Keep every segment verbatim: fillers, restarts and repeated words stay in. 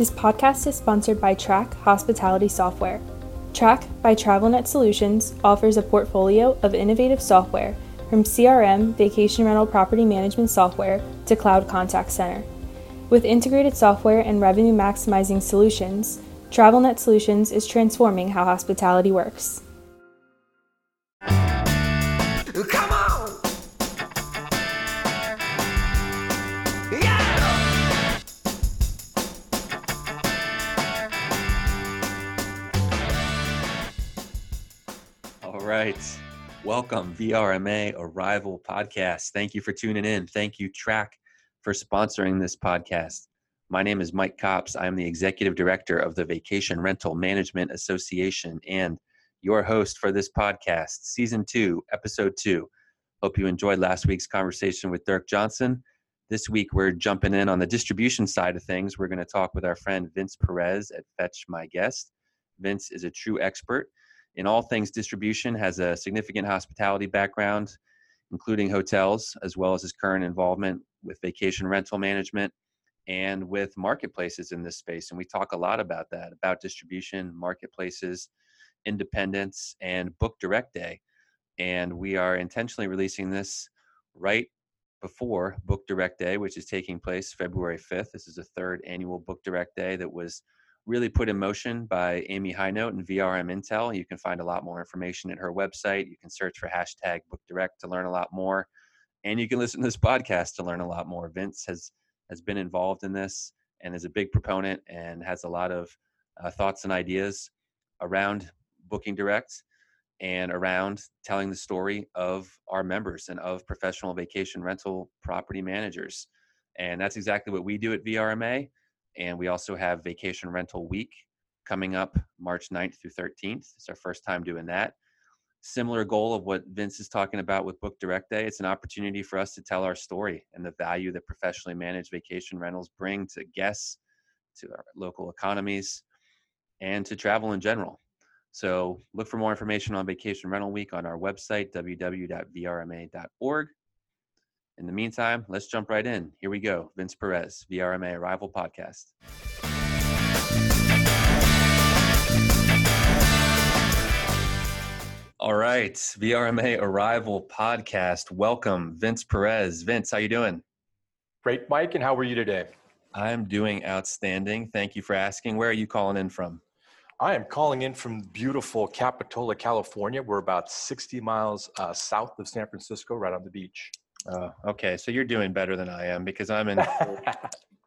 This podcast is sponsored by Track Hospitality Software. Track by TravelNet Solutions offers a portfolio of innovative software, from C R M, vacation rental property management software, to cloud contact center. With integrated software and revenue maximizing solutions, TravelNet Solutions is transforming how hospitality works. Come on! Yeah! All right. Welcome, V R M A Arrival Podcast. Thank you for tuning in. Thank you, Track, for sponsoring this podcast. My name is Mike Copps. I am the Executive Director of the Vacation Rental Management Association and your host for this podcast, Season two, Episode two. Hope you enjoyed last week's conversation with Dirk Johnson. This week, we're jumping in on the distribution side of things. We're going to talk with our friend Vince Perez at Fetch My Guest. Vince is a true expert in all things distribution, has a significant hospitality background, including hotels, as well as his current involvement with vacation rental management and with marketplaces in this space. And we talk a lot about that, about distribution, marketplaces, independence, and Book Direct Day. And we are intentionally releasing this right before Book Direct Day, which is taking place February fifth. This is the third annual Book Direct Day that was really put in motion by Amy Hinote and V R M Intel. You can find a lot more information at her website. You can search for hashtag Book Direct to learn a lot more. And you can listen to this podcast to learn a lot more. Vince has has been involved in this and is a big proponent and has a lot of uh, thoughts and ideas around Booking Direct and around telling the story of our members and of professional vacation rental property managers. And that's exactly what we do at V R M A. And we also have Vacation Rental Week coming up March ninth through thirteenth. It's our first time doing that. Similar goal of what Vince is talking about with Book Direct Day. It's an opportunity for us to tell our story and the value that professionally managed vacation rentals bring to guests, to our local economies, and to travel in general. So look for more information on Vacation Rental Week on our website, w w w dot v r m a dot org. In the meantime, let's jump right in. Here we go. Vince Perez, V R M A Arrival Podcast. All right, V R M A Arrival Podcast. Welcome, Vince Perez. Vince, how you doing? Great, Mike, and how are you today? I'm doing outstanding. Thank you for asking. Where are you calling in from? I am calling in from beautiful Capitola, California. We're about sixty miles uh, south of San Francisco, right on the beach. Uh, okay, so you're doing better than I am because I'm in cold,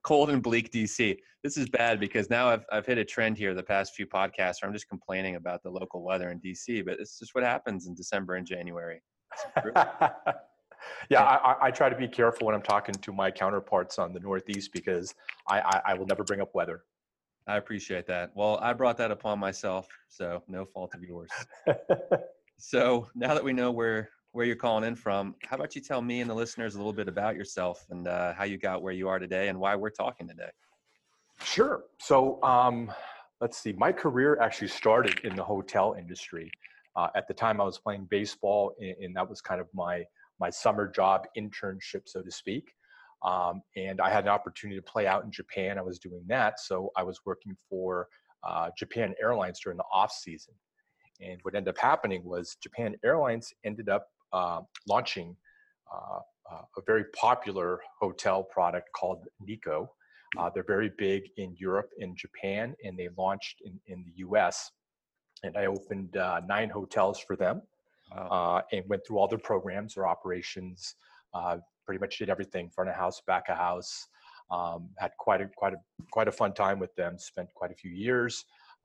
cold and bleak D C. This is bad because now I've I've hit a trend here the past few podcasts where I'm just complaining about the local weather in D C, but it's just what happens in December and January. yeah, yeah. I, I try to be careful when I'm talking to my counterparts on the Northeast because I, I, I will never bring up weather. I appreciate that. Well, I brought that upon myself, so no fault of yours. So now that we know where where you're calling in from, how about you tell me and the listeners a little bit about yourself and uh, how you got where you are today and why we're talking today? Sure. So um, let's see. My career actually started in the hotel industry. Uh, at the time, I was playing baseball, and, and that was kind of my my summer job internship, so to speak. Um, and I had an opportunity to play out in Japan. I was doing that. So I was working for uh, Japan Airlines during the off season. And what ended up happening was Japan Airlines ended up Uh, launching uh, uh, a very popular hotel product called Nikko. Uh, they're very big in Europe and Japan, and they launched in, in the U S. And I opened uh, nine hotels for them. Wow. uh, and went through all their programs, their operations, uh, pretty much did everything, front of house, back of house. Um, had quite a, quite, a, quite a fun time with them, spent quite a few years.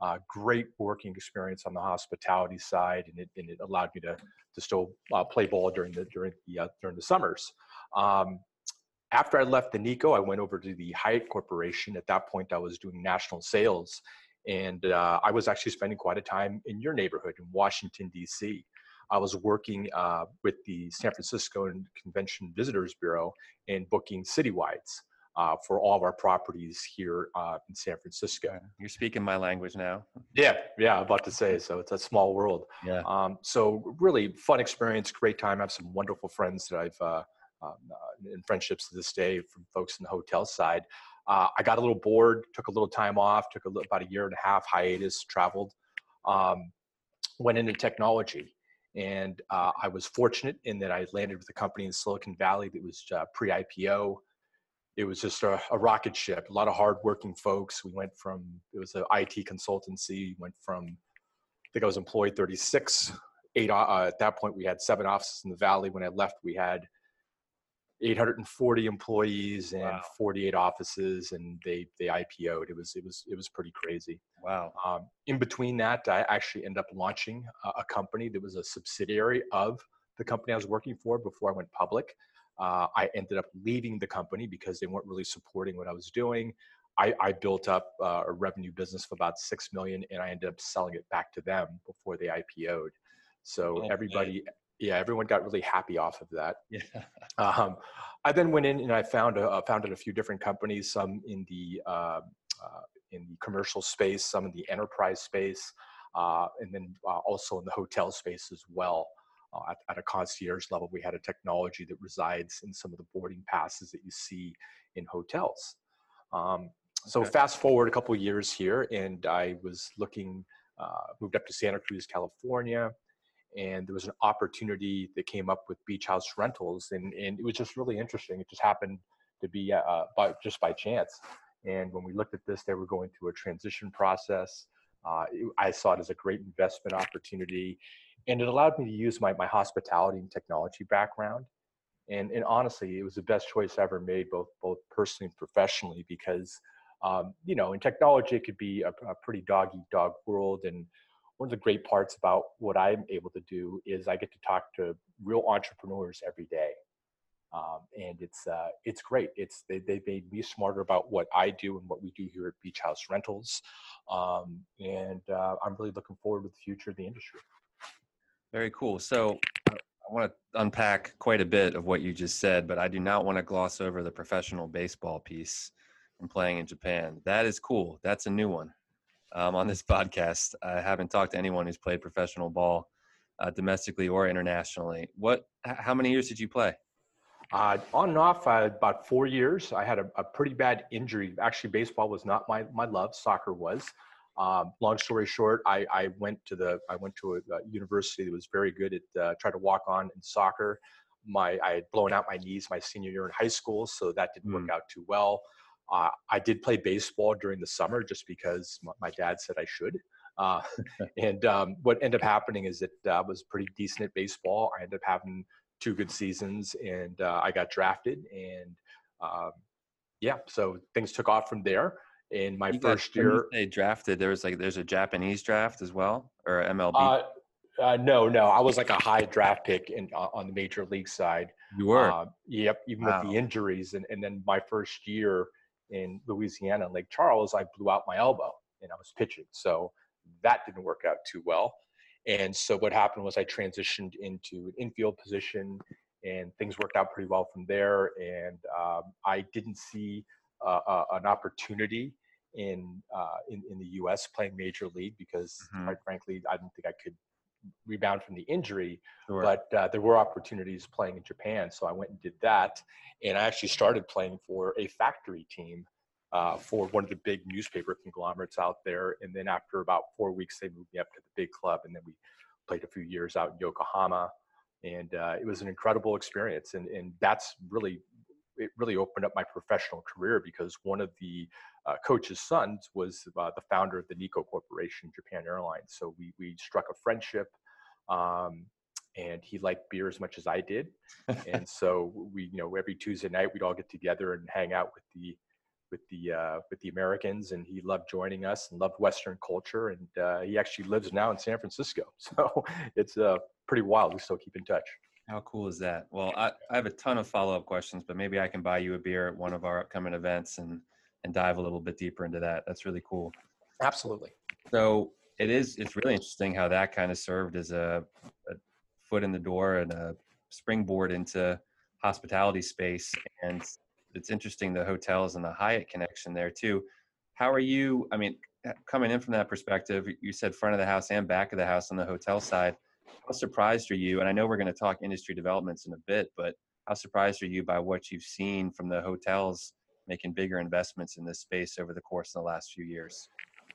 Uh, great working experience on the hospitality side, and it, and it allowed me to to still uh, play ball during the during the uh, during the summers. Um, after I left the Nikko, I went over to the Hyatt Corporation. At that point, I was doing national sales, and uh, I was actually spending quite a time in your neighborhood in Washington D C. I was working uh, with the San Francisco Convention Visitors Bureau and booking citywides. Uh, for all of our properties here uh, in San Francisco. You're speaking my language now. Yeah, yeah, I'm about to say, so it's a small world. Yeah. Um, so really fun experience, great time. I have some wonderful friends that I've, uh, um, uh, in friendships to this day from folks in the hotel side. Uh, I got a little bored, took a little time off, took a little, about a year and a half hiatus, traveled, um, went into technology. And uh, I was fortunate in that I landed with a company in Silicon Valley that was uh, pre-I P O. It was just a, a rocket ship, a lot of hardworking folks. We went from, it was an I T consultancy, went from, I think I was employed thirty-six, eight, uh, at that point we had seven offices in the Valley. When I left, we had eight hundred forty employees and wow. forty-eight offices, and they they I P O'd. It was it was it was pretty crazy. Wow. Um, in between that, I actually ended up launching a, a company that was a subsidiary of the company I was working for before I went public. Uh, I ended up leaving the company because they weren't really supporting what I was doing. I, I built up uh, a revenue business of about six million, and I ended up selling it back to them before they I P O'd. So oh, everybody. Man. Yeah, everyone got really happy off of that. Yeah. um, I then went in and I found a, uh, founded a few different companies, some in the uh, uh, in the commercial space, some in the enterprise space, uh, and then uh, also in the hotel space as well. Uh, at, at a concierge level, we had a technology that resides in some of the boarding passes that you see in hotels. Um, so okay. Fast forward a couple of years here, and I was looking, uh, moved up to Santa Cruz, California. And there was an opportunity that came up with Beach House Rentals, and, and it was just really interesting. It just happened to be uh, by, just by chance. And when we looked at this, they were going through a transition process. Uh, it, I saw it as a great investment opportunity, and it allowed me to use my, my hospitality and technology background. And, and honestly, it was the best choice I ever made, both, both personally and professionally, because, um, you know, in technology, it could be a, a pretty dog-eat-dog world. And one of the great parts about what I'm able to do is I get to talk to real entrepreneurs every day. Um, and it's uh, it's great. It's they, they made me smarter about what I do and what we do here at Beach House Rentals. Um, and uh, I'm really looking forward to the future of the industry. Very cool. So I want to unpack quite a bit of what you just said, but I do not want to gloss over the professional baseball piece and playing in Japan. That is cool. That's a new one. Um, on this podcast, I haven't talked to anyone who's played professional ball uh, domestically or internationally. What? H- how many years did you play? Uh, on and off, uh, about four years. I had a, a pretty bad injury. Actually, baseball was not my my love. Soccer was. Um, long story short, I, I went to the I went to a, a university that was very good at uh, tried to walk on in soccer. My I had blown out my knees my senior year in high school, so that didn't mm. work out too well. Uh, I did play baseball during the summer just because m- my dad said I should. Uh, and um, what ended up happening is that I uh, was pretty decent at baseball. I ended up having two good seasons, and uh, I got drafted. And um, yeah, so things took off from there. In my you first got, year, they drafted. There was like there's a Japanese draft as well, or M L B. Uh, Uh, no, no, I was like a high draft pick in uh, on the major league side. You were. Uh, yep, even wow. with the injuries, and and then my first year in Louisiana, Lake Charles, I blew out my elbow and I was pitching. So that didn't work out too well. And so what happened was I transitioned into an infield position, and things worked out pretty well from there. And um, I didn't see uh, uh, an opportunity in, uh, in in the U S playing major league because, mm-hmm. quite frankly, I didn't think I could rebound from the injury, sure. but uh, there were opportunities playing in Japan. So I went and did that. And I actually started playing for a factory team uh, for one of the big newspaper conglomerates out there. And then after about four weeks, they moved me up to the big club. And then we played a few years out in Yokohama. And uh, it was an incredible experience. And, and that's really, it really opened up my professional career because one of the uh, coach's sons was uh, the founder of the Nikko Corporation, Japan Airlines. So we we struck a friendship, um, and he liked beer as much as I did. And so we, you know, every Tuesday night we'd all get together and hang out with the with the uh, with the Americans. And he loved joining us and loved Western culture. And uh, he actually lives now in San Francisco. So it's uh, pretty wild. We still keep in touch. How cool is that? Well, I, I have a ton of follow-up questions, but maybe I can buy you a beer at one of our upcoming events and, and dive a little bit deeper into that. That's really cool. Absolutely. So it is, it's really interesting how that kind of served as a, a foot in the door and a springboard into hospitality space. And it's interesting, the hotels and the Hyatt connection there too. How are you, I mean, coming in from that perspective, you said front of the house and back of the house on the hotel side. How surprised are you? And I know we're going to talk industry developments in a bit, but how surprised are you by what you've seen from the hotels making bigger investments in this space over the course of the last few years.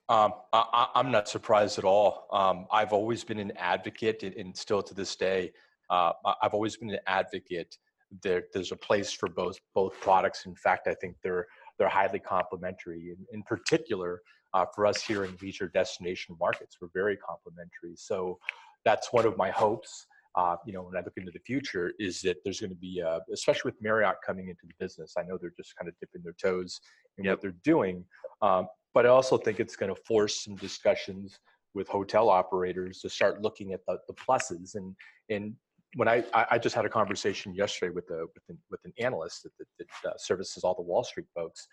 Um, I, I'm not surprised at all. Um, I've always been an advocate, and still to this day, uh, I've always been an advocate. There, there's a place for both both products. In fact, I think they're they're highly complementary. In, in particular, uh, for us here in leisure destination markets, we're very complementary. So that's one of my hopes. Uh, you know, when I look into the future, is that there's going to be, a, especially with Marriott coming into the business, I know they're just kind of dipping their toes in yep. what they're doing. Um, but I also think it's going to force some discussions with hotel operators to start looking at the, the pluses. And and when I, I just had a conversation yesterday with a with an, with an analyst that, that, that uh, services all the Wall Street folks,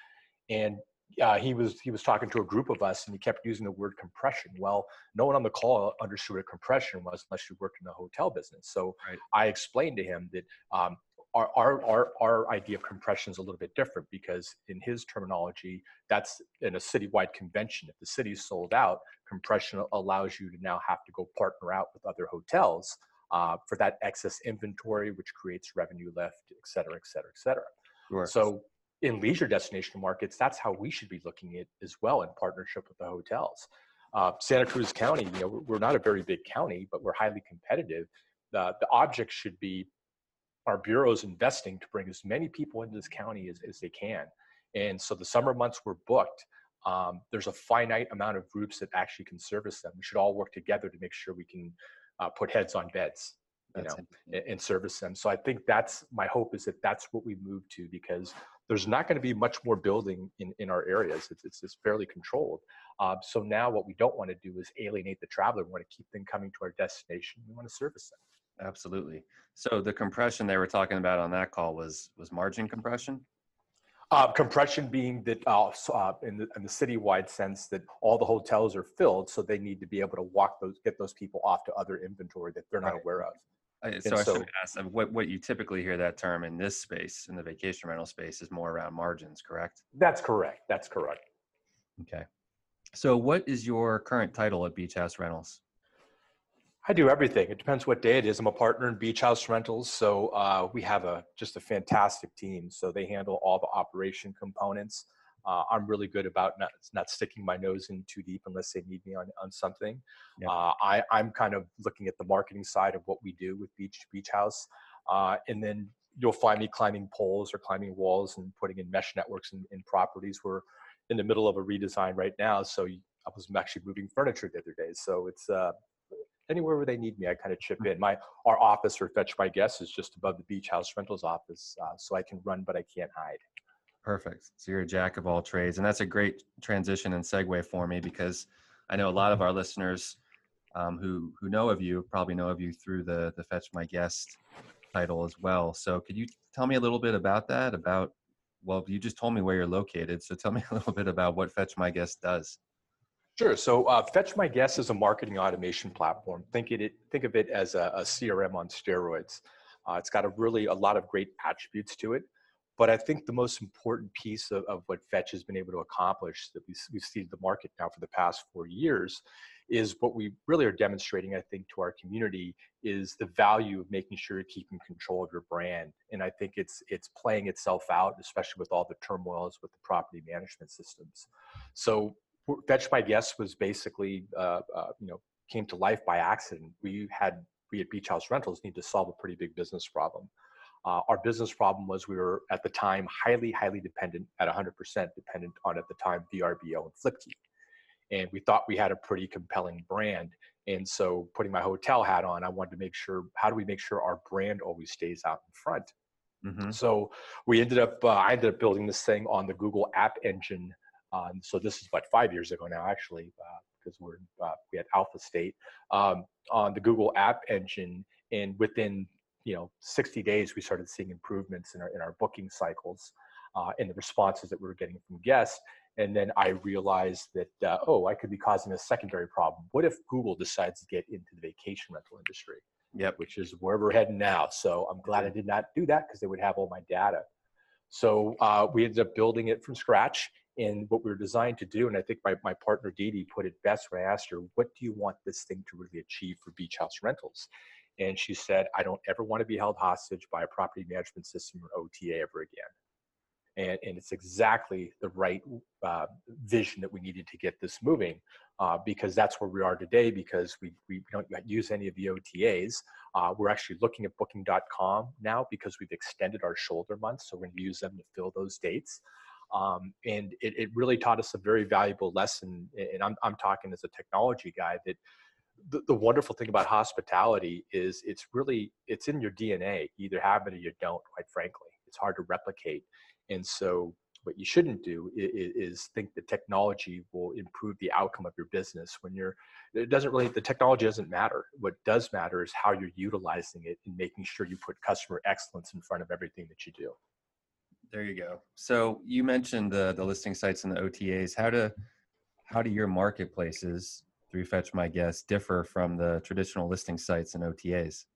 and uh, he was he was talking to a group of us, and he kept using the word compression. Well, no one on the call understood what compression was unless you worked in the hotel business. So right. I explained to him that um, our, our our our idea of compression is a little bit different, because in his terminology, that's in a citywide convention. If the city's sold out, compression allows you to now have to go partner out with other hotels. Uh, for that excess inventory, which creates revenue lift, et cetera, et cetera, et cetera. Sure. So in leisure destination markets, that's how we should be looking at as well, in partnership with the hotels. Uh, Santa Cruz County, you know, we're not a very big county, but we're highly competitive. Uh, the object should be our bureaus investing to bring as many people into this county as, as they can. And so the summer months were booked. Um, there's a finite amount of groups that actually can service them. We should all work together to make sure we can Uh, put heads on beds, you know, and, and service them. So I think that's my hope, is that that's what we move to, because there's not going to be much more building in, in our areas. It's, it's, it's fairly controlled. Uh, so now what we don't want to do is alienate the traveler. We want to keep them coming to our destination. We want to service them. Absolutely. So the compression they were talking about on that call was, was margin compression? Uh, compression being that uh, uh, in, the, in the citywide sense, that all the hotels are filled, so they need to be able to walk those, get those people off to other inventory that they're not right. aware of. I, so, so I should ask, what, what you typically hear that term in this space, in the vacation rental space, is more around margins, correct? That's correct. That's correct. Okay. So what is your current title at Beach House Rentals? I do everything. It depends what day it is. I'm a partner in Beach House Rentals, so uh, we have a just a fantastic team. So they handle all the operation components. Uh, I'm really good about not not sticking my nose in too deep unless they need me on, on something. Yeah. Uh, I, I'm kind of looking at the marketing side of what we do with Beach Beach House, uh, and then you'll find me climbing poles or climbing walls and putting in mesh networks in, in properties. We're in the middle of a redesign right now, so I was actually moving furniture the other day. So it's uh, anywhere where they need me, I kind of chip in. My our office for Fetch My Guest is just above the Beach House Rentals office, uh, so I can run, but I can't hide. Perfect. So you're a jack of all trades, and that's a great transition and segue for me, because I know a lot of our listeners um, who who know of you probably know of you through the the Fetch My Guest title as well. So could you tell me a little bit about that? About well, you just told me where you're located, so tell me a little bit about what Fetch My Guest does. Sure. So uh, Fetch My Guest is a marketing automation platform. Think, it, think of it as a, a C R M on steroids. Uh, it's got a really a lot of great attributes to it. But I think the most important piece of, of what Fetch has been able to accomplish, that we, we've seen the market now for the past four years, is what we really are demonstrating, I think, to our community, is the value of making sure you're keeping control of your brand. And I think it's it's playing itself out, especially with all the turmoils with the property management systems. So Fetch My Guest was basically, uh, uh, you know, came to life by accident. We had, we at Beach House Rentals need to solve a pretty big business problem. Uh, our business problem was we were at the time highly, highly dependent, at one hundred percent dependent on, at the time, V R B O and Flipkey. And we thought we had a pretty compelling brand. And so putting my hotel hat on, I wanted to make sure, how do we make sure our brand always stays out in front? Mm-hmm. So we ended up, uh, I ended up building this thing on the Google App Engine. Um, so this is what, five years ago now, actually, uh, because we're uh, we had Alpha State um, on the Google App Engine, and within you know sixty days, we started seeing improvements in our in our booking cycles, uh, and the responses that we were getting from guests. And then I realized that uh, oh, I could be causing a secondary problem. What if Google decides to get into the vacation rental industry? Yep, which is where we're heading now. So I'm glad I did not do that, because they would have all my data. So uh, we ended up building it from scratch. And what we were designed to do, and I think my, my partner Dee Dee put it best when I asked her, what do you want this thing to really achieve for Beach House Rentals? And she said, I don't ever want to be held hostage by a property management system or O T A ever again. And, and it's exactly the right uh, vision that we needed to get this moving, uh, because that's where we are today, because we, we don't use any of the O T As. Uh, we're actually looking at Booking dot com now because we've extended our shoulder months. So we're going to use them to fill those dates. Um, and it, it really taught us a very valuable lesson. And I'm, I'm talking as a technology guy, that the, the wonderful thing about hospitality is it's really, it's in your D N A. You either have it or you don't, quite frankly. It's hard to replicate. And so what you shouldn't do is, is think that technology will improve the outcome of your business when you're, it doesn't really, the technology doesn't matter. What does matter is how you're utilizing it and making sure you put customer excellence in front of everything that you do. There you go. So you mentioned the, the listing sites and the O T As. How do, how do your marketplaces through Fetch My Guest differ from the traditional listing sites and O T As?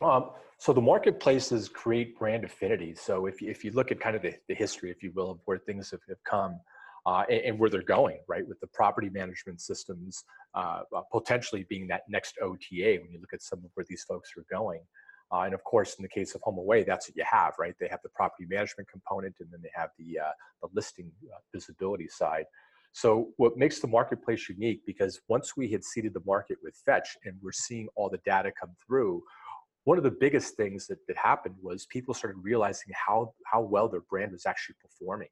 Um, so the marketplaces create brand affinity. So if, if you look at kind of the, the history, if you will, of where things have, have come uh, and, and where they're going, right, with the property management systems uh, uh, potentially being that next O T A when you look at some of where these folks are going. Uh, and of course, in the case of HomeAway, that's what you have, right? They have the property management component, and then they have the, uh, the listing uh, visibility side. So what makes the marketplace unique, because once we had seeded the market with Fetch and we're seeing all the data come through, one of the biggest things that, that happened was people started realizing how, how well their brand was actually performing.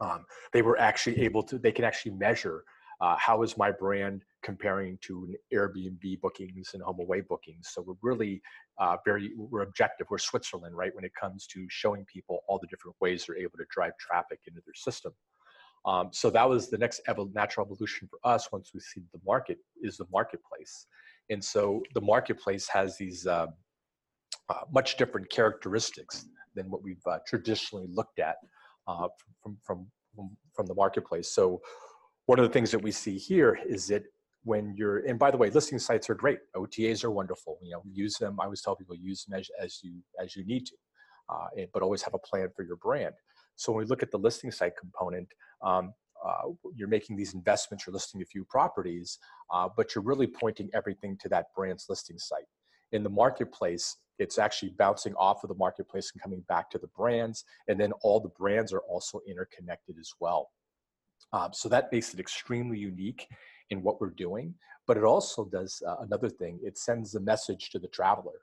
Um, they were actually able to, they can actually measure uh, how is my brand comparing to an Airbnb bookings and HomeAway bookings. So we're really uh, very, we're objective, we're Switzerland, right? When it comes to showing people all the different ways they're able to drive traffic into their system. Um, so that was the next evol- natural evolution for us once we see the market is the marketplace. And so the marketplace has these uh, uh, much different characteristics than what we've uh, traditionally looked at uh, from, from, from, from the marketplace. So one of the things that we see here is that when you're, and by the way, listing sites are great. O T As are wonderful. You know, use them. I always tell people, use them as, as, you, as you need to, uh, and, but always have a plan for your brand. So when we look at the listing site component, um, Uh, you're making these investments, you're listing a few properties, uh, but you're really pointing everything to that brand's listing site. In the marketplace, it's actually bouncing off of the marketplace and coming back to the brands, and then all the brands are also interconnected as well. Um, so that makes it extremely unique in what we're doing, but it also does uh, another thing. It sends a message to the traveler,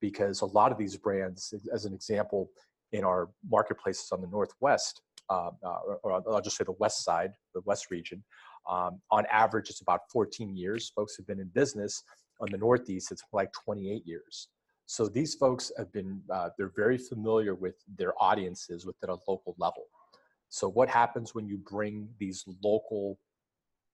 because a lot of these brands, as an example, in our marketplaces on the Northwest, Uh, uh, or I'll just say the west side, the west region, um, on average, it's about fourteen years. Folks have been in business. On the Northeast, it's like twenty-eight years. So these folks have been, uh, they're very familiar with their audiences within a local level. So what happens when you bring these local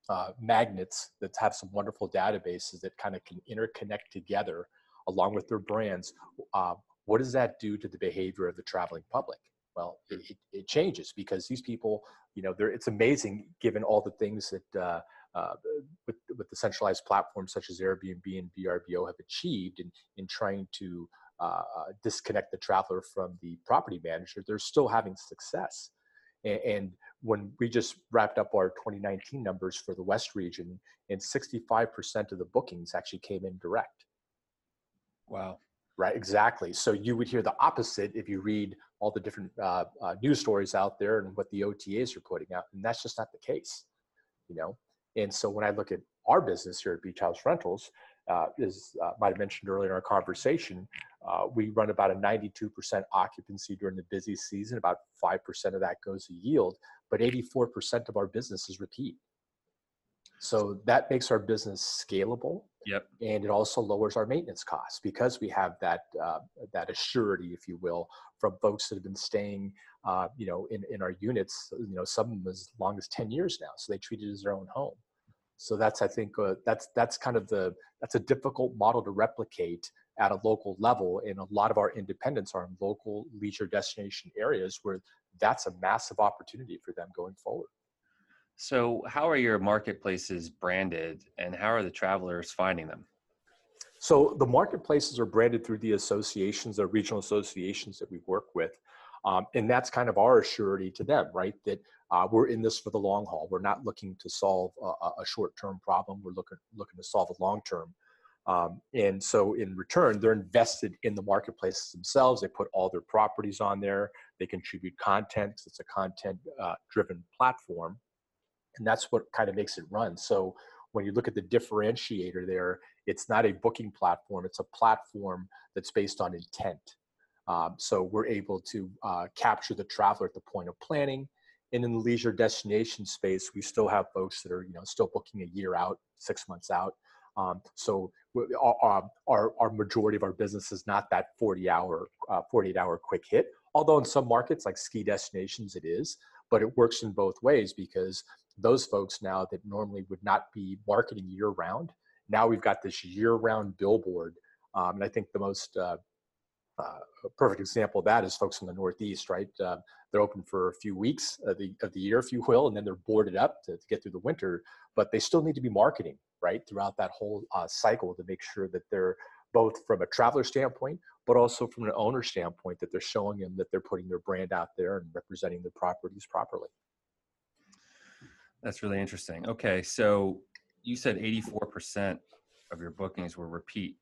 uh, magnets that have some wonderful databases that kind of can interconnect together along with their brands? Uh, what does that do to the behavior of the traveling public? Well, it, it changes, because these people, you know, they're, it's amazing given all the things that uh, uh, with, with the centralized platforms such as Airbnb and V R B O have achieved in, in trying to uh, disconnect the traveler from the property manager. They're still having success. And, and when we just wrapped up our twenty nineteen numbers for the West region, and sixty-five percent of the bookings actually came in direct. Wow. Right, exactly. So you would hear the opposite if you read all the different uh, uh, news stories out there and what the O T As are putting out, and that's just not the case, you know. And so when I look at our business here at Beach House Rentals, uh, as I uh, might have mentioned earlier in our conversation, uh, we run about a ninety-two percent occupancy during the busy season. About five percent of that goes to yield, but eighty-four percent of our business is repeat. So that makes our business scalable, yep. And it also lowers our maintenance costs, because we have that uh, that assurity, if you will, from folks that have been staying, uh, you know, in, in our units, you know, some of them as long as ten years now. So they treat it as their own home. So that's, I think, uh, that's that's kind of the, that's a difficult model to replicate at a local level. And a lot of our independents are in local leisure destination areas where that's a massive opportunity for them going forward. So how are your marketplaces branded, and how are the travelers finding them? So the marketplaces are branded through the associations, the regional associations that we work with. Um, and that's kind of our surety to them, right? That uh, we're in this for the long haul. We're not looking to solve a, a short-term problem. We're looking, looking to solve a long-term. Um, and so in return, they're invested in the marketplaces themselves. They put all their properties on there. They contribute content because it's a content-driven uh, platform, and that's what kind of makes it run. So when you look at the differentiator there, it's not a booking platform. It's a platform that's based on intent. Um, so we're able to uh, capture the traveler at the point of planning. And in the leisure destination space, we still have folks that are, you know, still booking a year out, six months out. Um, so our, our, our majority of our business is not that forty-hour, forty-eight-hour quick hit. Although in some markets like ski destinations, it is, but it works in both ways because those folks now that normally would not be marketing year round, now we've got this year round billboard. Um, and I think the most uh, uh, perfect example of that is folks in the Northeast, right? Uh, they're open for a few weeks of the, of the year, if you will, and then they're boarded up to, to get through the winter, but they still need to be marketing, right? Throughout that whole uh, cycle to make sure that they're both from a traveler standpoint, but also from an owner standpoint, that they're showing them that they're putting their brand out there and representing their properties properly. That's really interesting. Okay, so you said eighty-four percent of your bookings were repeat.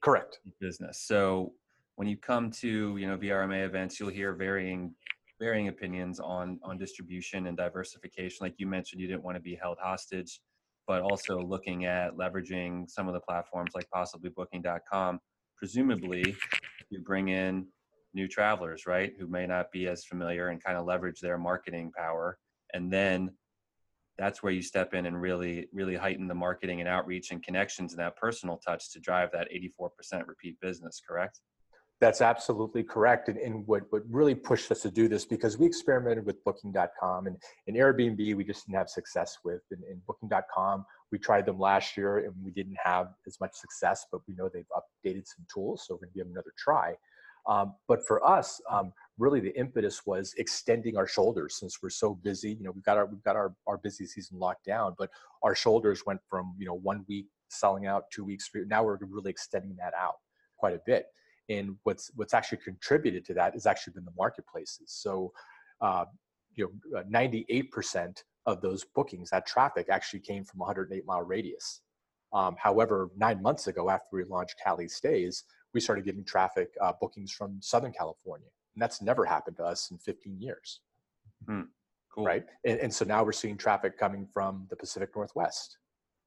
Correct. Business. So when you come to, you know, V R M A events, you'll hear varying varying opinions on on distribution and diversification. Like you mentioned, you didn't want to be held hostage, but also looking at leveraging some of the platforms like possibly Booking dot com, presumably you bring in new travelers, right, who may not be as familiar and kind of leverage their marketing power. And then that's where you step in and really, really heighten the marketing and outreach and connections and that personal touch to drive that eighty-four percent repeat business, correct? That's absolutely correct. And, and what, what really pushed us to do this, because we experimented with Booking dot com and, and Airbnb, we just didn't have success with. And, and Booking dot com, we tried them last year and we didn't have as much success, but we know they've updated some tools, so we're gonna give them another try. Um, but for us, um, really the impetus was extending our shoulders since we're so busy. You know, we've got our, we've got our, our busy season locked down, but our shoulders went from, you know, one week selling out, two weeks, three, now we're really extending that out quite a bit. And what's what's actually contributed to that has actually been the marketplaces. So, uh, you know, ninety-eight percent of those bookings, that traffic actually came from one hundred eight mile radius. Um, however, nine months ago, after we launched Cali Stays, we started getting traffic uh, bookings from Southern California, and that's never happened to us in fifteen years. Hmm. Cool. Right, and, and so now we're seeing traffic coming from the Pacific Northwest,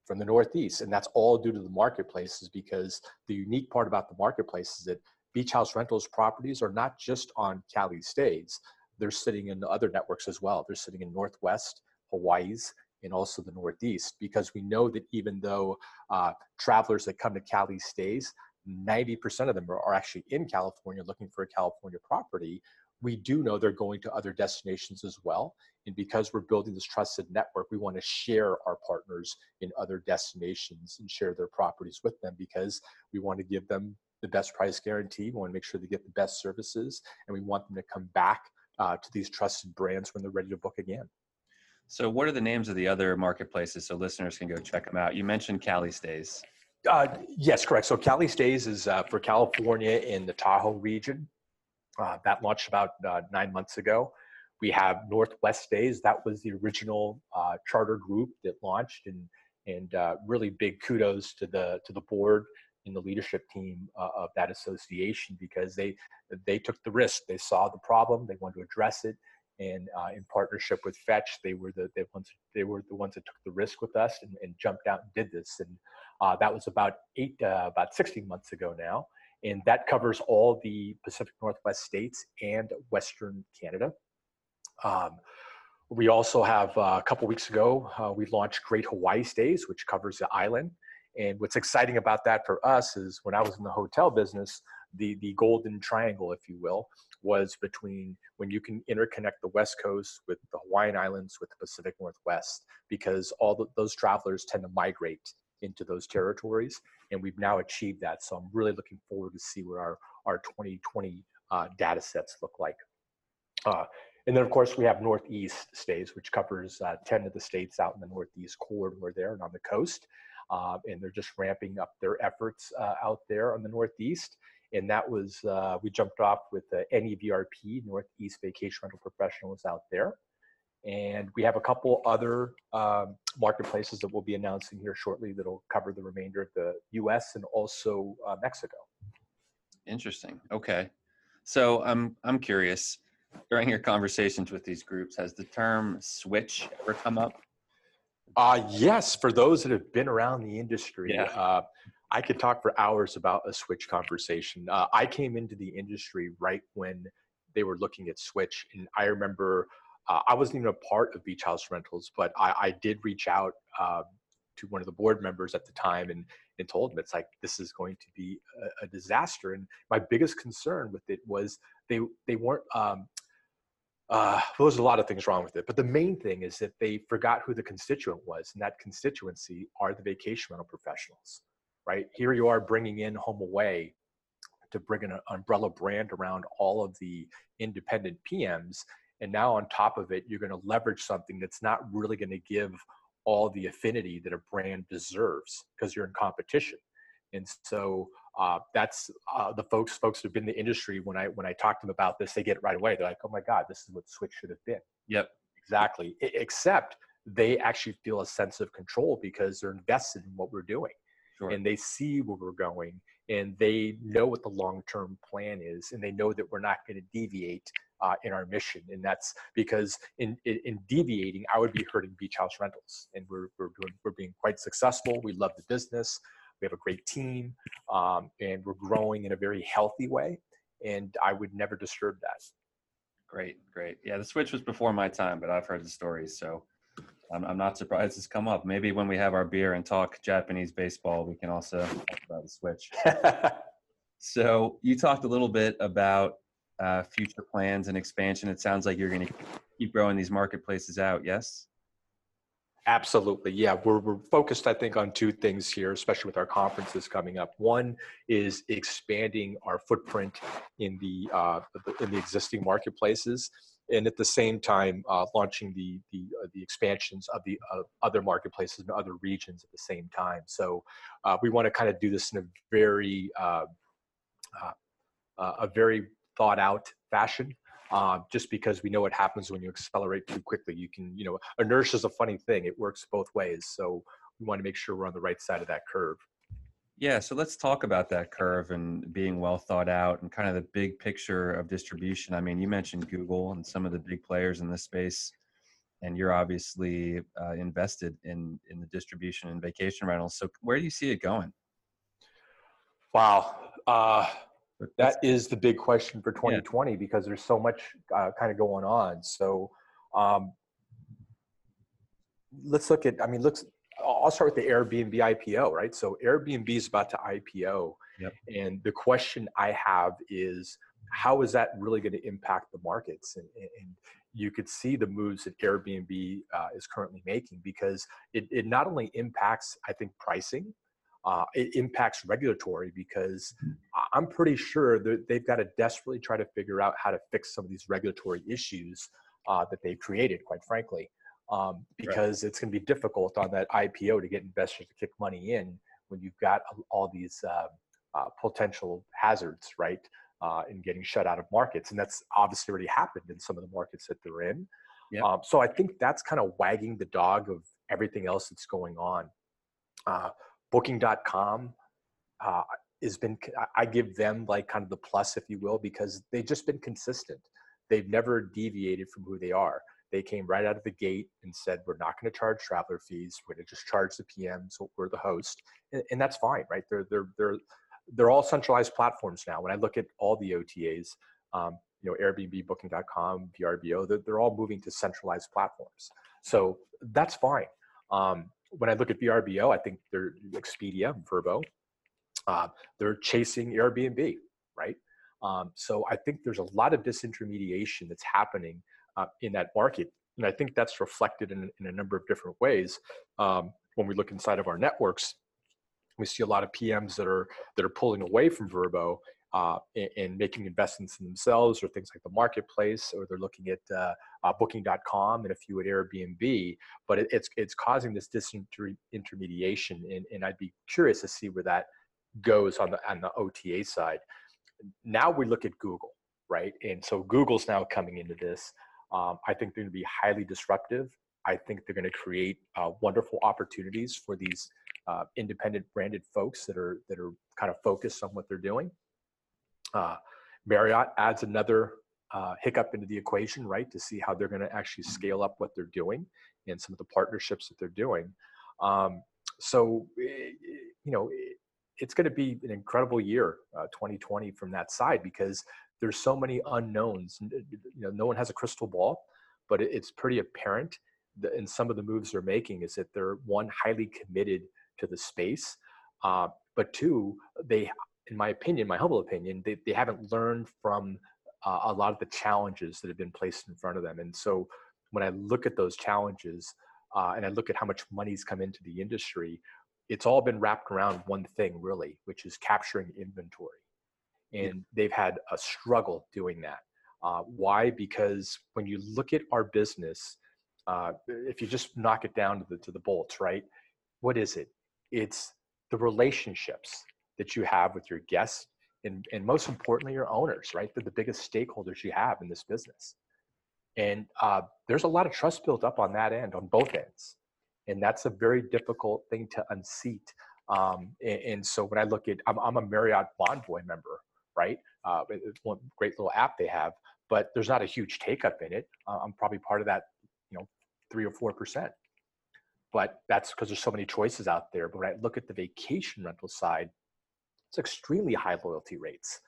from the Northeast, and that's all due to the marketplaces, because the unique part about the marketplace is that Beach House Rentals properties are not just on Cali Stays. They're sitting in the other networks as well. They're sitting in Northwest, Hawaii's, and also the Northeast, because we know that even though uh, travelers that come to Cali Stays, ninety percent of them are, are actually in California looking for a California property, we do know they're going to other destinations as well. And because we're building this trusted network, we want to share our partners in other destinations and share their properties with them, because we want to give them the best price guarantee. We want to make sure they get the best services, and we want them to come back uh, to these trusted brands when they're ready to book again. So what are the names of the other marketplaces so listeners can go check them out? You mentioned Cali Stays. Uh, yes, correct. So Cali Stays is uh, for California in the Tahoe region. Uh, that launched about uh, nine months ago. We have Northwest Days. That was the original uh, charter group that launched, and and uh, really big kudos to the to the board and the leadership team uh, of that association, because they they took the risk. They saw the problem. They wanted to address it, and uh, in partnership with Fetch, they were the they ones they were the ones that took the risk with us and, and jumped out and did this. And uh, that was about eight uh, about sixteen months ago now, and that covers all the Pacific Northwest states and Western Canada. Um, we also have uh, a couple weeks ago, uh, we launched Great Hawaii Stays, which covers the island. And what's exciting about that for us is when I was in the hotel business, the, the golden triangle, if you will, was between when you can interconnect the West Coast with the Hawaiian Islands with the Pacific Northwest, because all the, those travelers tend to migrate into those territories. And we've now achieved that. So I'm really looking forward to see what our, our twenty twenty uh, data sets look like. Uh, And then, of course, we have Northeast States, which covers uh, ten of the states out in the Northeast corridor there and on the coast. Uh, and they're just ramping up their efforts uh, out there on the Northeast. And that was, uh, we jumped off with uh, N E V R P, Northeast Vacation Rental Professionals out there. And we have a couple other um, marketplaces that we'll be announcing here shortly that'll cover the remainder of the U S and also uh, Mexico. Interesting. Okay. So I'm I'm curious. during your conversations with these groups, has the term switch ever come up? Uh, yes, for those that have been around the industry. Yeah. Uh, I could talk for hours about a switch conversation. Uh, I came into the industry right when they were looking at switch. And I remember uh, I wasn't even a part of Beach House Rentals, but I, I did reach out uh, to one of the board members at the time and, and told him, it's like, this is going to be a, a disaster. And my biggest concern with it was they, they weren't, um, Uh, well, there's a lot of things wrong with it, but the main thing is that they forgot who the constituent was, and that constituency are the vacation rental professionals, right? Here you are bringing in HomeAway to bring an umbrella brand around all of the independent P Ms, and now on top of it, you're going to leverage something that's not really going to give all the affinity that a brand deserves because you're in competition. And so uh, that's uh, the folks folks who've been in the industry. When I when I talk to them about this, they get it right away. They're like, "Oh my God, this is what Switch should have been." Yep, exactly. It, except they actually feel a sense of control because they're invested in what we're doing, sure. And they see where we're going, and they know what the long-term plan is, and they know that we're not going to deviate uh, in our mission. And that's because in, in in deviating, I would be hurting Beach House Rentals, and we're we're doing we're being quite successful. We love the business. We have a great team, um, and we're growing in a very healthy way. And I would never disturb that. Great, great. Yeah, the switch was before my time, but I've heard the stories. So I'm, I'm not surprised it's come up. Maybe when we have our beer and talk Japanese baseball, we can also talk about the switch. So you talked a little bit about uh, future plans and expansion. It sounds like you're going to keep growing these marketplaces out, yes? Absolutely. Yeah. We're, we're focused, I think, on two things here, especially with our conferences coming up. One is expanding our footprint in the, uh, in the existing marketplaces, and at the same time, uh, launching the, the, uh, the expansions of the uh, other marketplaces and other regions at the same time. So uh, we want to kind of do this in a very, uh, uh, a very thought out fashion. Uh, just because we know what happens when you accelerate too quickly. You can, you know, inertia is a funny thing. It works both ways. So we want to make sure we're on the right side of that curve. Yeah. So let's talk about that curve and being well thought out and kind of the big picture of distribution. I mean, you mentioned Google and some of the big players in this space, and you're obviously uh, invested in, in the distribution and vacation rentals. So where do you see it going? Wow. Uh, That is the big question for twenty twenty, yeah. Because there's so much uh, kind of going on. So um, let's look at, I mean, let's, I'll start with the Airbnb I P O, right? So Airbnb is about to I P O. Yep. And the question I have is, how is that really going to impact the markets? And, and you could see the moves that Airbnb uh, is currently making, because it, it not only impacts, I think, pricing, Uh, it impacts regulatory, because I'm pretty sure that they've got to desperately try to figure out how to fix some of these regulatory issues uh, that they've created, quite frankly, um, because right. It's going to be difficult on that I P O to get investors to kick money in when you've got all these uh, uh, potential hazards, right, uh, in getting shut out of markets. And that's obviously already happened in some of the markets that they're in. Yep. Um, so I think that's kind of wagging the dog of everything else that's going on. Uh, Booking dot com uh, has been, I give them like kind of the plus, if you will, because they've just been consistent. They've never deviated from who they are. They came right out of the gate and said, we're not going to charge traveler fees. We're going to just charge the P Ms or the host. And, and that's fine, right? They're, they're, they're, they're all centralized platforms now. When I look at all the O T As, um, you know, Airbnb, Booking dot com, V R B O, they're, they're all moving to centralized platforms. So that's fine. Um, When I look at V R B O, I think they're Expedia, V R B O. Uh, they're chasing Airbnb, right? Um, so I think there's a lot of disintermediation that's happening uh, in that market. And I think that's reflected in, in a number of different ways. Um, when we look inside of our networks, we see a lot of P Ms that are that are pulling away from V R B O uh, and, and making investments in themselves or things like the marketplace, or they're looking at uh, uh, Booking dot com and a few at Airbnb, but it, it's it's causing this disintermediation, and, and I'd be curious to see where that goes on the on the O T A side. Now we look at Google, right? And so Google's now coming into this. Um, I think they're going to be highly disruptive. I think they're going to create uh, wonderful opportunities for these Uh, independent branded folks that are that are kind of focused on what they're doing. Uh, Marriott adds another uh, hiccup into the equation, right, to see how they're going to actually scale up what they're doing and some of the partnerships that they're doing. Um, so, you know, it's going to be an incredible year, uh, twenty twenty, from that side, because there's so many unknowns. You know, no one has a crystal ball, but it's pretty apparent that in some of the moves they're making is that they're, one, highly committed to the space, uh, but two, they, in my opinion, my humble opinion, they, they haven't learned from uh, a lot of the challenges that have been placed in front of them. And so when I look at those challenges uh, and I look at how much money's come into the industry, it's all been wrapped around one thing, really, which is capturing inventory. And they've had a struggle doing that. Uh, why? Because when you look at our business, uh, if you just knock it down to the, to the bolts, right? What is it? It's the relationships that you have with your guests, and, and most importantly, your owners, right? They're the biggest stakeholders you have in this business. And uh, there's a lot of trust built up on that end, on both ends. And that's a very difficult thing to unseat. Um, and, and so when I look at, I'm, I'm a Marriott Bonvoy member, right? Uh, it's one great little app they have, but there's not a huge take up in it. Uh, I'm probably part of that, you know, three or four percent. But that's because there's so many choices out there. But when I look at the vacation rental side, it's extremely high loyalty rates,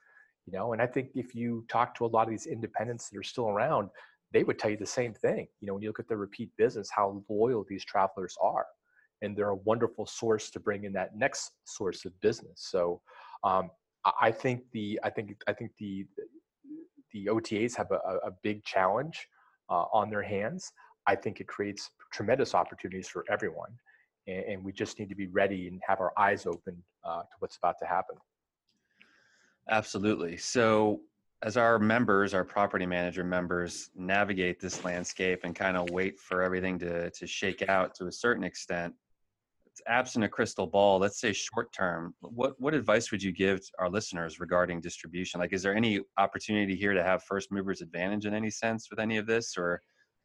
you know. And I think if you talk to a lot of these independents that are still around, they would tell you the same thing. You know, when you look at the repeat business, how loyal these travelers are, and they're a wonderful source to bring in that next source of business. So um, I think the I think I think the the O T As have a, a big challenge uh, on their hands. I think it creates tremendous opportunities for everyone, and, and we just need to be ready and have our eyes open uh, to what's about to happen. Absolutely. So, as our members, our property manager members, navigate this landscape and kind of wait for everything to, to shake out to a certain extent, it's absent a crystal ball, let's say short term, what, what advice would you give our listeners regarding distribution? Like, is there any opportunity here to have first movers advantage in any sense with any of this? Or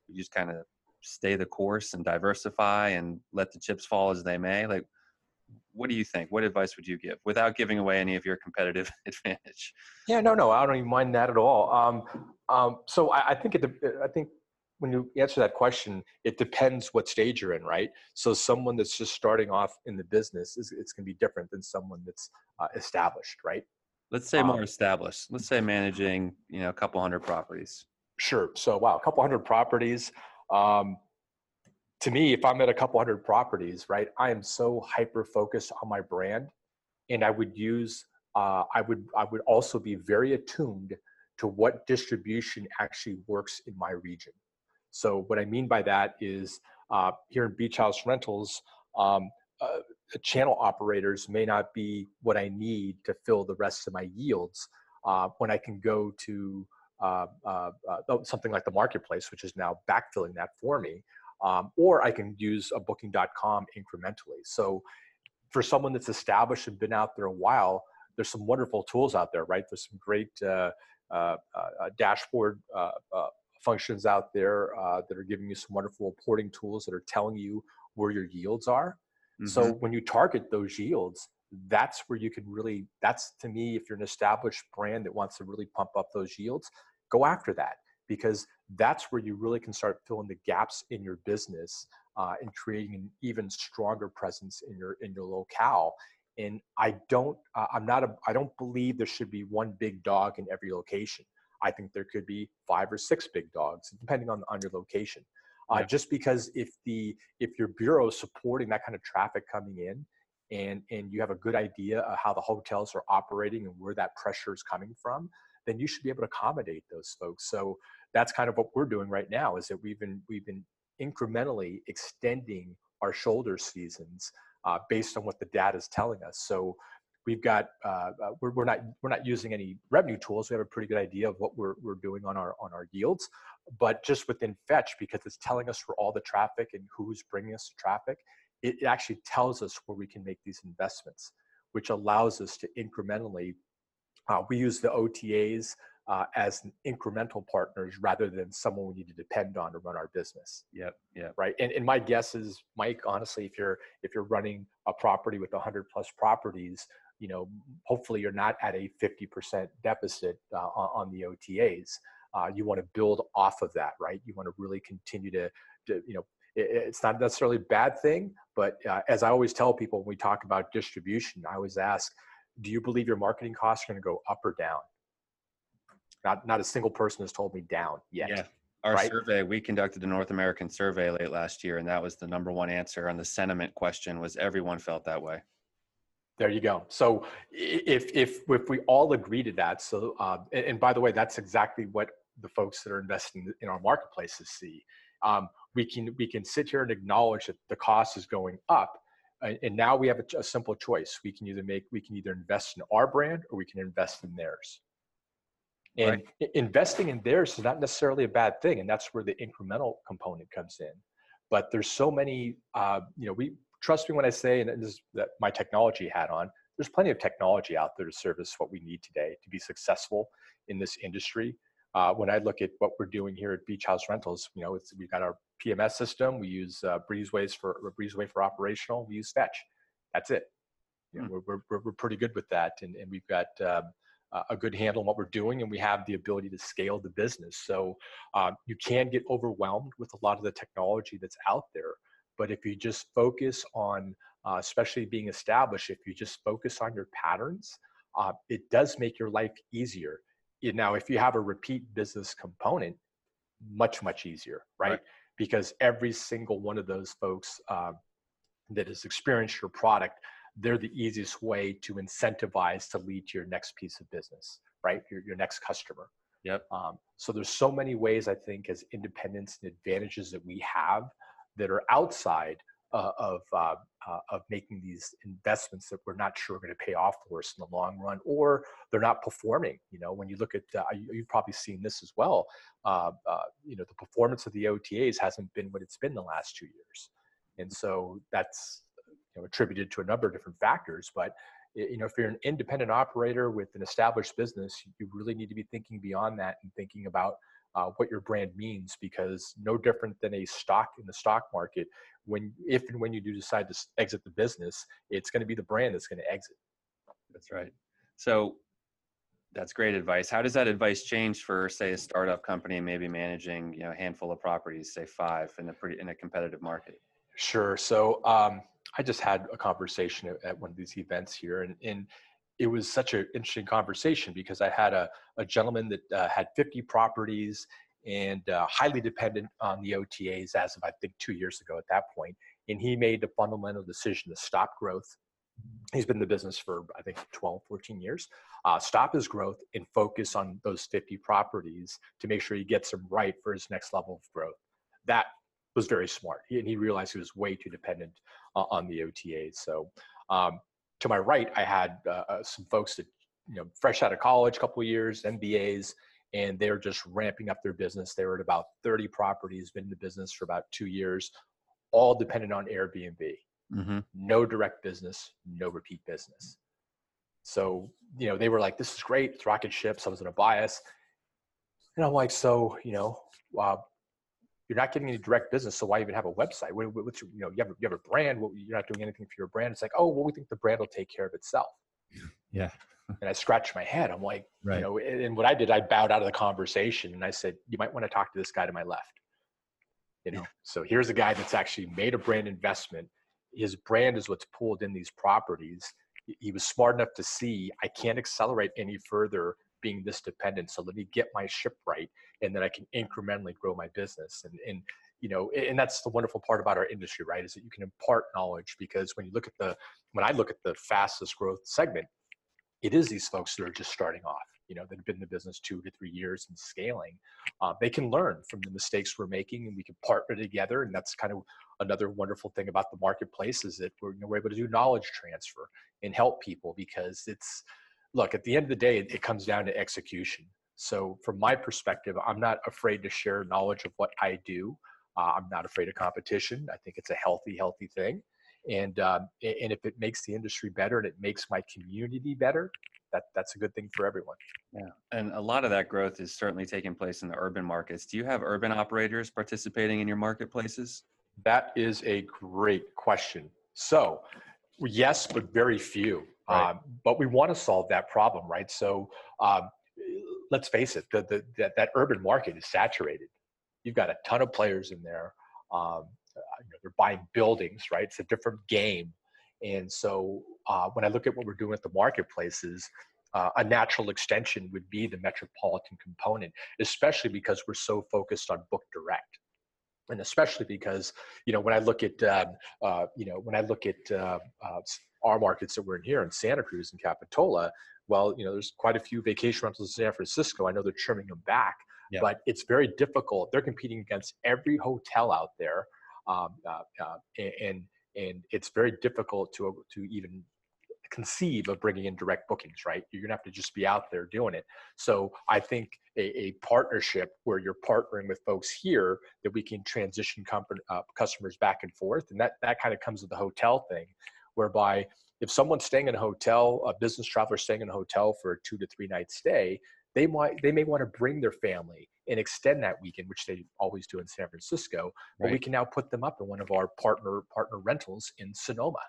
you just kind of stay the course and diversify and let the chips fall as they may? Like, what do you think? What advice would you give without giving away any of your competitive advantage? Yeah, no, no, I don't even mind that at all. Um, um, so I, I think it, I think when you answer that question, it depends what stage you're in, right? So someone that's just starting off in the business is it's going to be different than someone that's uh, established, right? Let's say more um, established. Let's say managing, you know, a couple hundred properties. Sure. So wow, a couple hundred properties. Um, To me, if I'm at a couple hundred properties, right, I am so hyper-focused on my brand, and I would use, uh, I would, I would also be very attuned to what distribution actually works in my region. So what I mean by that is, uh, here in Beach House Rentals, um, uh, channel operators may not be what I need to fill the rest of my yields uh, when I can go to uh, uh, uh, something like the marketplace, which is now backfilling that for me. Um, or I can use a Booking dot com incrementally. So for someone that's established and been out there a while, there's some wonderful tools out there, right? There's some great uh, uh, uh, dashboard uh, uh, functions out there uh, that are giving you some wonderful reporting tools that are telling you where your yields are. Mm-hmm. So when you target those yields, that's where you can really, that's to me, if you're an established brand that wants to really pump up those yields, go after that. Because that's where you really can start filling the gaps in your business uh, and creating an even stronger presence in your in your locale. And I don't, uh, I'm not, a, I don't believe there should be one big dog in every location. I think there could be five or six big dogs, depending on on your location. Uh, yeah. Just because if the if your bureau is supporting that kind of traffic coming in, and and you have a good idea of how the hotels are operating and where that pressure is coming from, then you should be able to accommodate those folks. So that's kind of what we're doing right now, is that we've been we've been incrementally extending our shoulder seasons uh, based on what the data is telling us. So we've got uh, we're we're not we're not using any revenue tools. We have a pretty good idea of what we're we're doing on our on our yields, but just within Fetch, because it's telling us where all the traffic and who's bringing us the traffic, it, it actually tells us where we can make these investments, which allows us to incrementally. Uh, we use the O T As uh, as incremental partners rather than someone we need to depend on to run our business. Yep. Yeah. Right. And and my guess is, Mike, honestly, if you're if you're running a property with one hundred plus properties, you know, hopefully you're not at a fifty percent deficit uh, on, on the O T As. uh, you want to build off of that, right? You want to really continue to, to you know, it, it's not necessarily a bad thing, but uh, as I always tell people when we talk about distribution, I always ask, do you believe your marketing costs are going to go up or down? Not, not a single person has told me down yet. Yeah. Our right? survey, we conducted a North American survey late last year, and that was the number one answer on the sentiment question was everyone felt that way. There you go. So if if if we all agree to that, so uh, and, and by the way, that's exactly what the folks that are investing in our marketplaces see. Um, we can we can sit here and acknowledge that the cost is going up, and, and now we have a, a simple choice. We can either make we can either invest in our brand or we can invest in theirs. And right. investing in theirs is not necessarily a bad thing, and that's where the incremental component comes in. But there's so many, uh, you know, we trust me when I say, and this is that my technology hat on. There's plenty of technology out there to service what we need today to be successful in this industry. Uh, when I look at what we're doing here at Beach House Rentals, you know, it's, we've got our P M S system. We use uh, Breezeways for Breezeway for operational. We use Fetch. That's it. You know, mm. we're, we're we're pretty good with that, and and we've got. Um, a good handle on what we're doing, and we have the ability to scale the business. So um, you can get overwhelmed with a lot of the technology that's out there, but if you just focus on, uh, especially being established, if you just focus on your patterns, uh, it does make your life easier. Now, if you have a repeat business component, much, much easier, right? right. Because every single one of those folks uh, that has experienced your product, they're the easiest way to incentivize to lead to your next piece of business, right? Your, your next customer. Yep. Um, so there's so many ways, I think, as independents and advantages that we have that are outside uh, of, uh, uh, of making these investments that we're not sure are going to pay off for us in the long run, or they're not performing. You know, when you look at, uh, you, you've probably seen this as well, uh, uh, you know, the performance of the O T As hasn't been what it's been the last two years. And so that's, You know, attributed to a number of different factors, but you know, if you're an independent operator with an established business, you really need to be thinking beyond that and thinking about uh, what your brand means, because no different than a stock in the stock market, when if and when you do decide to exit the business, it's going to be the brand that's going to exit. That's right. So that's great advice. How does that advice change for, say, a startup company maybe managing, you know, a handful of properties, say five, in a pretty in a competitive market? Sure. So um, I just had a conversation at one of these events here, and, and it was such an interesting conversation because I had a, a gentleman that uh, had fifty properties and uh, highly dependent on the O T As as of, I think, two years ago at that point. And he made the fundamental decision to stop growth. He's been in the business for, I think, twelve, fourteen years. Uh, stop his growth and focus on those fifty properties to make sure he gets them right for his next level of growth. That was very smart. He, and he realized he was way too dependent uh, on the O T As. So um, to my right, I had uh, some folks that, you know, fresh out of college, couple of years, M B As, and they were just ramping up their business. They were at about thirty properties, been in the business for about two years, all dependent on Airbnb. Mm-hmm. No direct business, no repeat business. So, you know, they were like, this is great. It's rocket ships. I was in a bias. And I'm like, so, you know, uh, you're not getting any direct business, so why even have a website? What, what's your, you know, you have a, you have a brand. What, you're not doing anything for your brand. It's like, oh, well, we think the brand will take care of itself. Yeah. And I scratched my head. I'm like, right. you know, and, and what I did, I bowed out of the conversation, and I said, you might want to talk to this guy to my left. You know, yeah. So here's a guy that's actually made a brand investment. His brand is what's pulled in these properties. He was smart enough to see I can't accelerate any further being this dependent, so let me get my ship right, and then I can incrementally grow my business. And, and you know, and that's the wonderful part about our industry, right? Is that you can impart knowledge, because when you look at the, when I look at the fastest growth segment, it is these folks that are just starting off. You know, they've been in the business two to three years and scaling. Uh, they can learn from the mistakes we're making, and we can partner together. And that's kind of another wonderful thing about the marketplace, is that we're, you know, we're able to do knowledge transfer and help people, because it's. Look, at the end of the day, it comes down to execution. So from my perspective, I'm not afraid to share knowledge of what I do. Uh, I'm not afraid of competition. I think it's a healthy, healthy thing. And um, and if it makes the industry better and it makes my community better, that that's a good thing for everyone. Yeah, and a lot of that growth is certainly taking place in the urban markets. Do you have urban operators participating in your marketplaces? That is a great question. So yes, but very few. Right. Um, but we want to solve that problem, right? So um, let's face it, the, the, that, that urban market is saturated. You've got a ton of players in there. Um, you know, they're buying buildings, right? It's a different game. And so uh, when I look at what we're doing at the marketplaces, uh, a natural extension would be the metropolitan component, especially because we're so focused on Book Direct. And especially because, you know, when I look at, um, uh, you know, when I look at uh, uh, our markets that we're in here in Santa Cruz and Capitola, well, you know, there's quite a few vacation rentals in San Francisco. I know they're trimming them back, yeah. but it's very difficult. They're competing against every hotel out there. Um, uh, uh, and and it's very difficult to to even conceive of bringing in direct bookings, right? You're gonna have to just be out there doing it. So I think a, a partnership where you're partnering with folks here that we can transition com- uh, customers back and forth, and that that kind of comes with the hotel thing, whereby if someone's staying in a hotel, a business traveler staying in a hotel for a two to three night stay, they might they may want to bring their family and extend that weekend, which they always do in San Francisco. But right. we can now put them up in one of our partner partner rentals in Sonoma,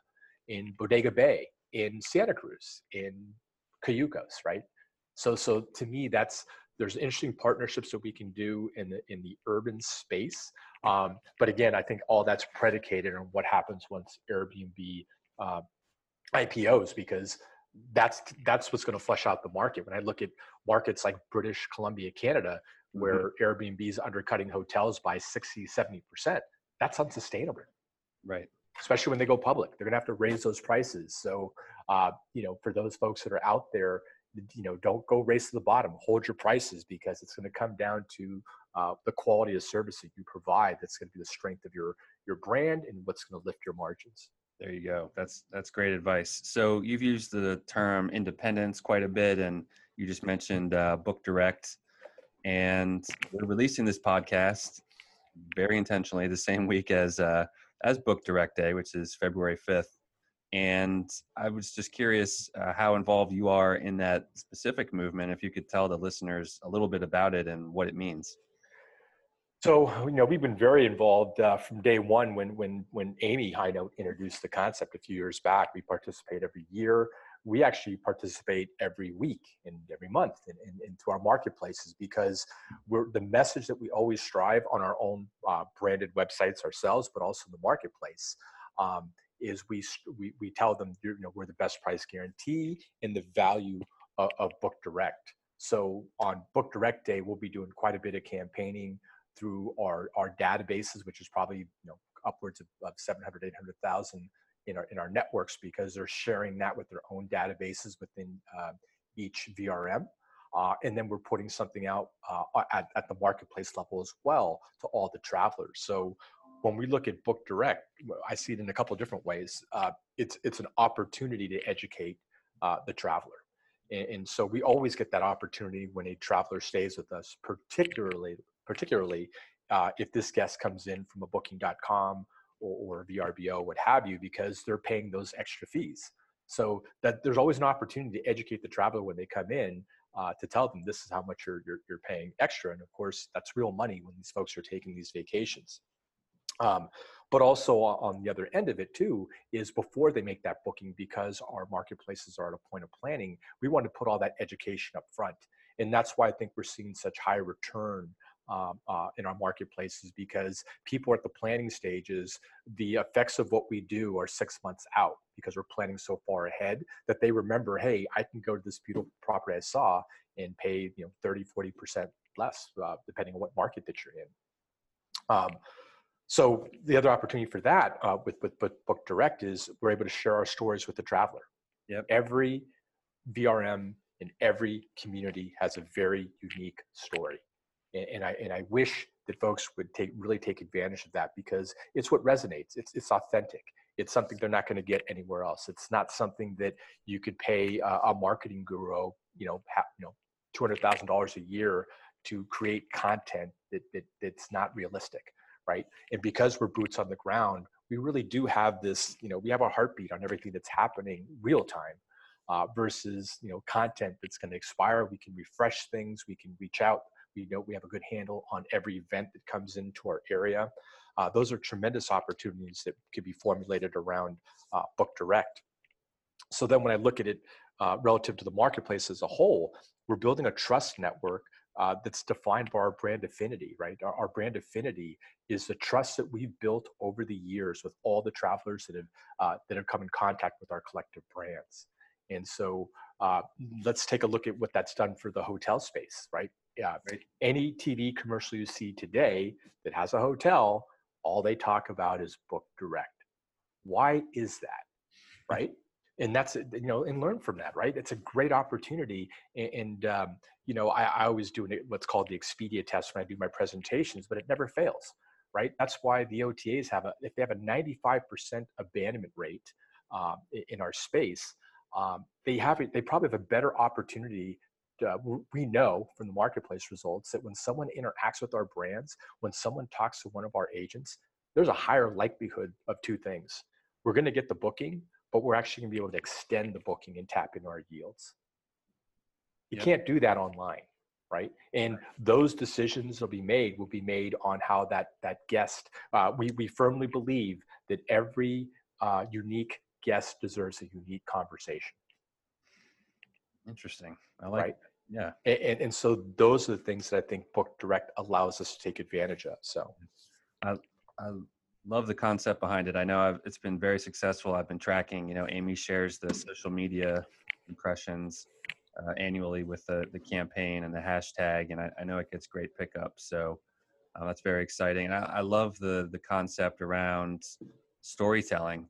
in Bodega Bay, in Santa Cruz, in Cayucos, right? So, so to me, that's there's interesting partnerships that we can do in the in the urban space. Um, but again, I think all that's predicated on what happens once Airbnb uh, I P Os, because that's that's what's going to flesh out the market. When I look at markets like British Columbia, Canada, where mm-hmm. Airbnb is undercutting hotels by sixty, seventy percent, that's unsustainable. Right. Especially when they go public, they're gonna have to raise those prices. So, uh, you know, for those folks that are out there, you know, don't go race to the bottom, hold your prices, because it's gonna come down to uh, the quality of service that you provide. That's gonna be the strength of your, your brand and what's gonna lift your margins. There you go, that's, that's great advice. So you've used the term independence quite a bit, and you just mentioned uh, Book Direct, and we're releasing this podcast very intentionally the same week as uh, as Book Direct Day, which is February fifth. And I was just curious uh, how involved you are in that specific movement, if you could tell the listeners a little bit about it and what it means. So, you know, we've been very involved uh, from day one when, when, when Amy Hinote introduced the concept a few years back. We participate every year. We actually participate every week and every month in, in, into our marketplaces, because we're the message that we always strive on our own uh, branded websites ourselves, but also the marketplace, um, is we, we we tell them, you know, we're the best price guarantee and the value of, of Book Direct. So on Book Direct Day, we'll be doing quite a bit of campaigning through our, our databases, which is probably, you know, upwards of, of seven hundred, eight hundred thousand in our in our networks, because they're sharing that with their own databases within uh, each V R M. Uh, and then we're putting something out uh, at, at the marketplace level as well to all the travelers. So when we look at Book Direct, I see it in a couple of different ways. Uh, it's, it's an opportunity to educate uh, the traveler. And, and so we always get that opportunity when a traveler stays with us, particularly, particularly uh, if this guest comes in from a Booking dot com or V R B O, what have you, because they're paying those extra fees. So that there's always an opportunity to educate the traveler when they come in, uh, to tell them this is how much you're, you're you're paying extra. And of course, that's real money when these folks are taking these vacations. Um, but also on the other end of it too, is before they make that booking, because our marketplaces are at a point of planning, we want to put all that education up front. And that's why I think we're seeing such high return Um, uh, in our marketplaces, because people are at the planning stages. The effects of what we do are six months out, because we're planning so far ahead that they remember, hey, I can go to this beautiful property I saw and pay, you know, thirty, forty percent less, uh, depending on what market that you're in. Um, so the other opportunity for that uh, with, with, with Book Direct is we're able to share our stories with the traveler. Yep. Every V R M in every community has a very unique story. And I and I wish that folks would take really take advantage of that, because it's what resonates. It's it's authentic. It's something they're not going to get anywhere else. It's not something that you could pay a, a marketing guru, you know, ha, you know, two hundred thousand dollars a year to create content that, that that's not realistic, right? And because we're boots on the ground, we really do have this, you know, we have our heartbeat on everything that's happening real time. Uh, versus, you know, content that's going to expire. We can refresh things. We can reach out. We know we have a good handle on every event that comes into our area. Uh, those are tremendous opportunities that could be formulated around uh, Book Direct. So then when I look at it uh, relative to the marketplace as a whole, we're building a trust network uh, that's defined by our brand affinity, right? Our, our brand affinity is the trust that we've built over the years with all the travelers that have, uh, that have come in contact with our collective brands. And so uh, let's take a look at what that's done for the hotel space, right? Yeah, right. Any T V commercial you see today that has a hotel, all they talk about is Book Direct. Why is that, right? And that's, you know, and learn from that, right? It's a great opportunity. And, and um, you know, I, I always do what's called the Expedia test when I do my presentations, but it never fails, right? That's why the O T As have a, if they have a ninety-five percent abandonment rate um, in our space, um, they have, they probably have a better opportunity. Uh, we know from the marketplace results that when someone interacts with our brands, when someone talks to one of our agents, there's a higher likelihood of two things. We're going to get the booking, but we're actually going to be able to extend the booking and tap into our yields. You yep. can't do that online, right? And those decisions will be made, will be made on how that, that guest, uh, we, we firmly believe that every uh, unique guest deserves a unique conversation. Interesting. I like right. Yeah. And, and so those are the things that I think Book Direct allows us to take advantage of. So I, I love the concept behind it. I know I've, it's been very successful. I've been tracking, you know, Amy shares the social media impressions uh, annually with the, the campaign and the hashtag. And I, I know it gets great pickup. So uh, that's very exciting. And I, I love the the concept around storytelling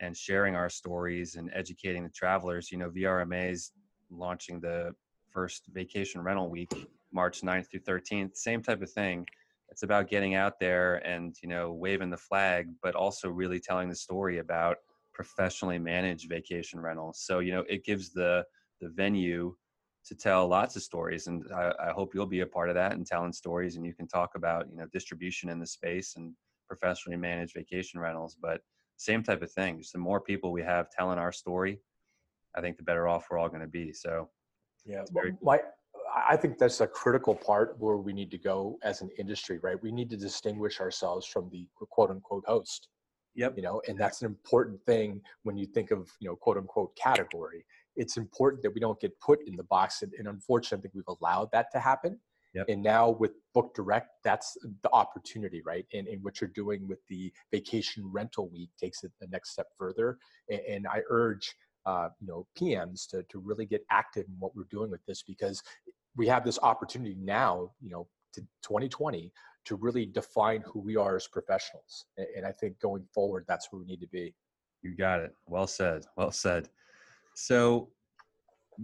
and sharing our stories and educating the travelers. You know, V R M A's launching the first Vacation Rental Week, March ninth through thirteenth, same type of thing. It's about getting out there and, you know, waving the flag, but also really telling the story about professionally managed vacation rentals. So, you know, it gives the, the venue to tell lots of stories. And I, I hope you'll be a part of that and telling stories, and you can talk about, you know, distribution in the space and professionally managed vacation rentals, but same type of thing. Just the more people we have telling our story, I think the better off we're all going to be. So yeah, very cool. My, I think that's a critical part where we need to go as an industry, right? We need to distinguish ourselves from the quote unquote host, yep. you know, and that's an important thing when you think of, you know, quote unquote category. It's important that we don't get put in the box. And, and unfortunately, I think we've allowed that to happen. Yep. And now with Book Direct, that's the opportunity, right? And, and what you're doing with the Vacation Rental Week takes it the next step further. And, and I urge Uh, you know, P Ms to, to really get active in what we're doing with this, because we have this opportunity now, you know, to twenty twenty to really define who we are as professionals. And, and I think going forward, that's where we need to be. You got it. Well said. Well said. So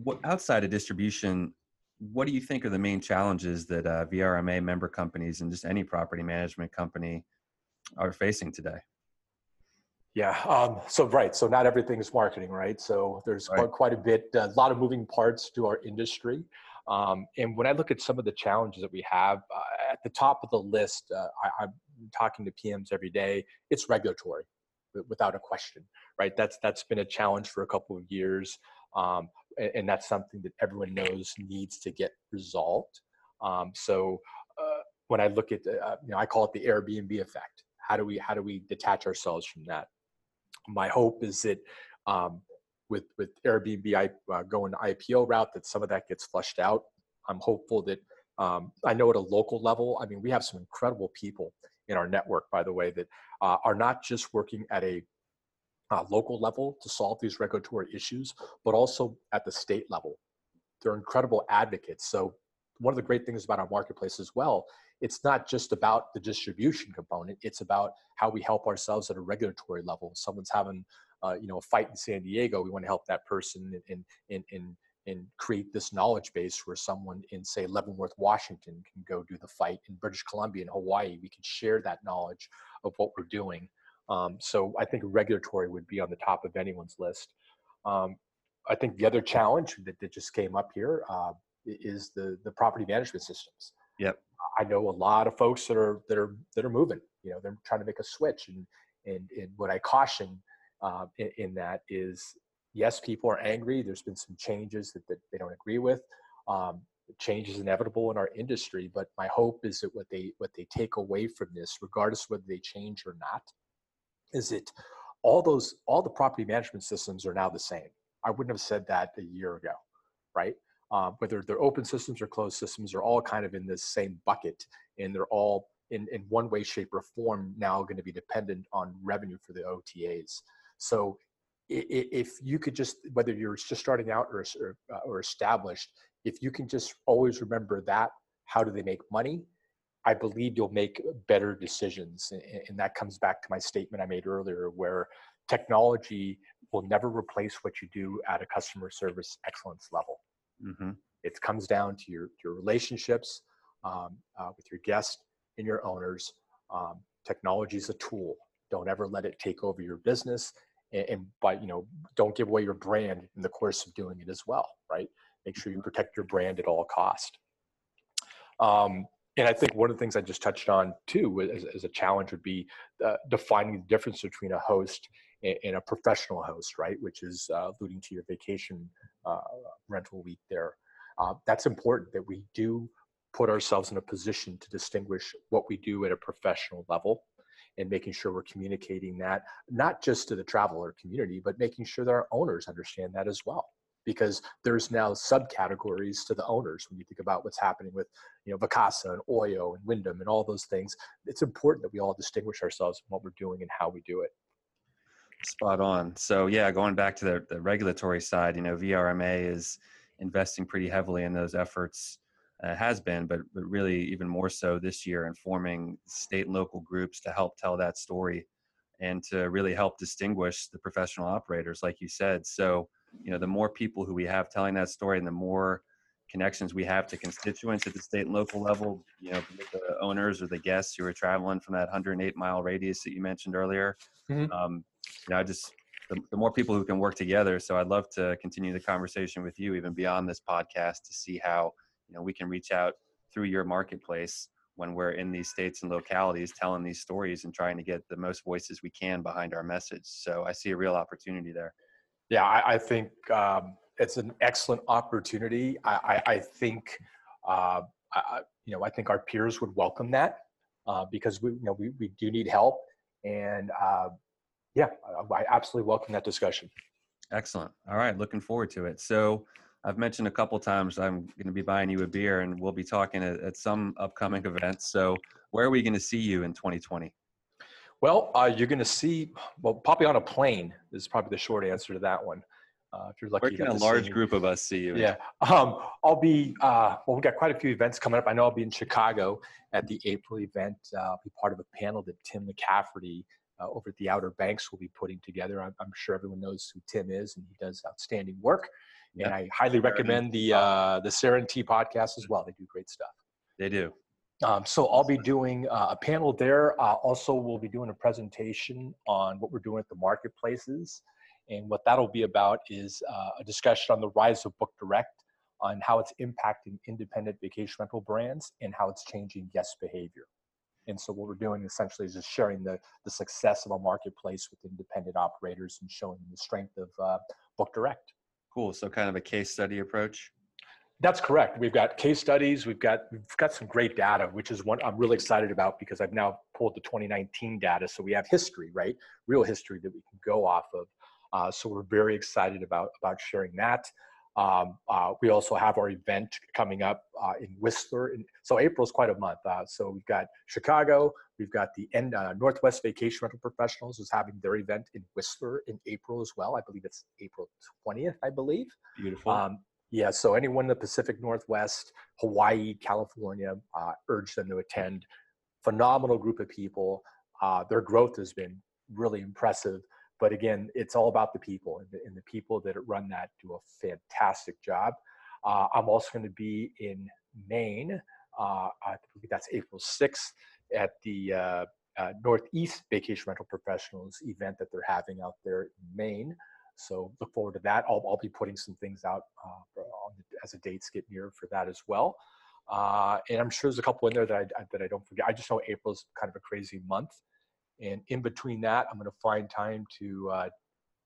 what, outside of distribution, what do you think are the main challenges that uh, V R M A member companies and just any property management company are facing today? Yeah. Um, so, right. So not everything is marketing, right? So there's right. Quite, quite a bit, a lot of moving parts to our industry. Um, and when I look at some of the challenges that we have uh, at the top of the list, uh, I, I'm talking to P Ms every day, it's regulatory without a question, right? That's, that's been a challenge for a couple of years. Um, and, and that's something that everyone knows needs to get resolved. Um, so uh, when I look at, uh, you know, I call it the Airbnb effect. How do we, how do we detach ourselves from that? My hope is that um, with with Airbnb I, uh, going the I P O route, that some of that gets flushed out. I'm hopeful that um, I know at a local level, I mean, we have some incredible people in our network, by the way, that uh, are not just working at a uh, local level to solve these regulatory issues, but also at the state level. They're incredible advocates. So one of the great things about our marketplace as well, it's not just about the distribution component. It's about how we help ourselves at a regulatory level. Someone's having, uh, you know, a fight in San Diego. We want to help that person and and and and create this knowledge base where someone in, say, Leavenworth, Washington, can go do the fight in British Columbia and Hawaii. We can share that knowledge of what we're doing. Um, so I think regulatory would be on the top of anyone's list. Um, I think the other challenge that, that just came up here uh, is the the property management systems. Yep. I know a lot of folks that are that are that are moving. You know, they're trying to make a switch, and and, and what I caution uh, in, in that is, yes, people are angry. There's been some changes that, that they don't agree with. Um, change is inevitable in our industry, but my hope is that what they what they take away from this, regardless of whether they change or not, is that all those all the property management systems are now the same. I wouldn't have said that a year ago, right? uh, whether they're open systems or closed systems, are all kind of in this same bucket, and they're all in, in one way, shape, or form now going to be dependent on revenue for the O T As. So if you could just, whether you're just starting out or, or, or established, if you can just always remember that, how do they make money? I believe you'll make better decisions. And that comes back to my statement I made earlier, where technology will never replace what you do at a customer service excellence level. Mm-hmm. It comes down to your, your relationships um, uh, with your guests and your owners. Um, technology is a tool. Don't ever let it take over your business. And, and but you know, don't give away your brand in the course of doing it as well, right? Make sure you protect your brand at all cost. Um, and I think one of the things I just touched on too as, as a challenge would be uh, defining the difference between a host and, and a professional host, right? Which is uh, alluding to your vacation uh, rental week there. Uh, that's important that we do put ourselves in a position to distinguish what we do at a professional level, and making sure we're communicating that, not just to the traveler community, but making sure that our owners understand that as well. Because there's now subcategories to the owners. When you think about what's happening with, you know, Vacasa and Oyo and Wyndham and all those things, it's important that we all distinguish ourselves from what we're doing and how we do it. Spot on. So yeah, going back to the, the regulatory side, you know, V R M A is investing pretty heavily in those efforts, uh, has been, but, but really even more so this year, in forming state and local groups to help tell that story and to really help distinguish the professional operators, like you said. So, you know, the more people who we have telling that story and the more connections we have to constituents at the state and local level, you know, the owners or the guests who are traveling from that one hundred eight mile radius that you mentioned earlier. Mm-hmm. Um, you know, just the, the more people who can work together. So I'd love to continue the conversation with you even beyond this podcast to see how, you know, we can reach out through your marketplace when we're in these states and localities telling these stories and trying to get the most voices we can behind our message. So I see a real opportunity there. Yeah, I, I think um, it's an excellent opportunity. I, I, I think, uh, I, you know, I think our peers would welcome that uh, because we, you know, we, we do need help. And uh, yeah, I, I absolutely welcome that discussion. Excellent. All right. Looking forward to it. So I've mentioned a couple of times I'm going to be buying you a beer, and we'll be talking at, at some upcoming events. So where are we going to see you in twenty twenty? Well, uh, you're going to see, well, probably on a plane is probably the short answer to that one. Uh, if you're lucky, where can a large group of us see you? Yeah, um, I'll be, uh, well, we've got quite a few events coming up. I know I'll be in Chicago at the April event. Uh, I'll be part of a panel that Tim McCafferty uh, over at the Outer Banks will be putting together. I'm, I'm sure everyone knows who Tim is, and he does outstanding work. Yep. And I highly recommend the uh, the Saren T podcast as well. They do great stuff. They do. Um, so I'll be doing uh, a panel there. Uh, also, we'll be doing a presentation on what we're doing at the marketplaces. And what that'll be about is uh, a discussion on the rise of Book Direct, on how it's impacting independent vacation rental brands and how it's changing guest behavior. And so what we're doing essentially is just sharing the, the success of a marketplace with independent operators and showing the strength of uh, Book Direct. Cool. So kind of a case study approach. That's correct. We've got case studies. We've got we've got some great data, which is one I'm really excited about because I've now pulled the twenty nineteen data. So we have history, right? Real history that we can go off of. Uh, so we're very excited about, about sharing that. Um, uh, we also have our event coming up uh, in Whistler. And so April's quite a month. Uh, so we've got Chicago. We've got the end, uh, Northwest Vacation Rental Professionals is having their event in Whistler in April as well. I believe it's April twentieth, I believe. Beautiful. Um, Yeah, so anyone in the Pacific Northwest, Hawaii, California, uh, urge them to attend. Phenomenal group of people. Uh, their growth has been really impressive. But again, it's all about the people, and the, and the people that run that do a fantastic job. Uh, I'm also going to be in Maine. Uh, I think that's April sixth at the uh, uh, Northeast Vacation Rental Professionals event that they're having out there in Maine. So look forward to that. I'll, I'll be putting some things out uh, on the, as the dates get near for that as well. Uh, and I'm sure there's a couple in there that I, that I don't forget. I just know April's kind of a crazy month. And in between that, I'm going to find time to uh,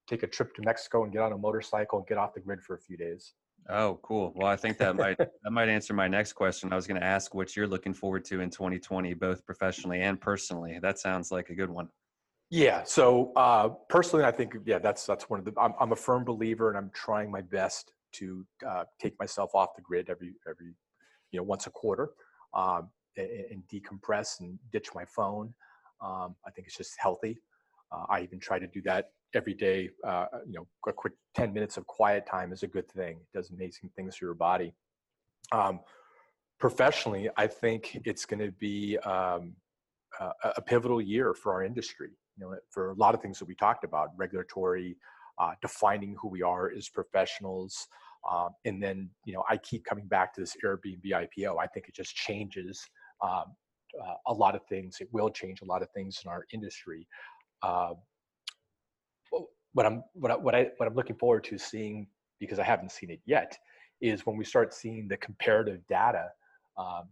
take a trip to Mexico and get on a motorcycle and get off the grid for a few days. Oh, cool. Well, I think that might that might answer my next question. I was going to ask what you're looking forward to in twenty twenty, both professionally and personally. That sounds like a good one. Yeah. So uh, personally, I think, yeah, that's, that's one of the, I'm, I'm a firm believer, and I'm trying my best to uh, take myself off the grid every, every you know, once a quarter um, and, and decompress and ditch my phone. Um, I think it's just healthy. Uh, I even try to do that every day. Uh, you know, a quick ten minutes of quiet time is a good thing. It does amazing things for your body. Um, professionally, I think it's going to be um, a, a pivotal year for our industry. You know, for a lot of things that we talked about, regulatory, uh, defining who we are as professionals. Um, and then, you know, I keep coming back to this Airbnb I P O. I think it just changes um, uh, a lot of things. It will change a lot of things in our industry. Uh, what I'm, what I, what I, what I'm looking forward to seeing, because I haven't seen it yet, is when we start seeing the comparative data um,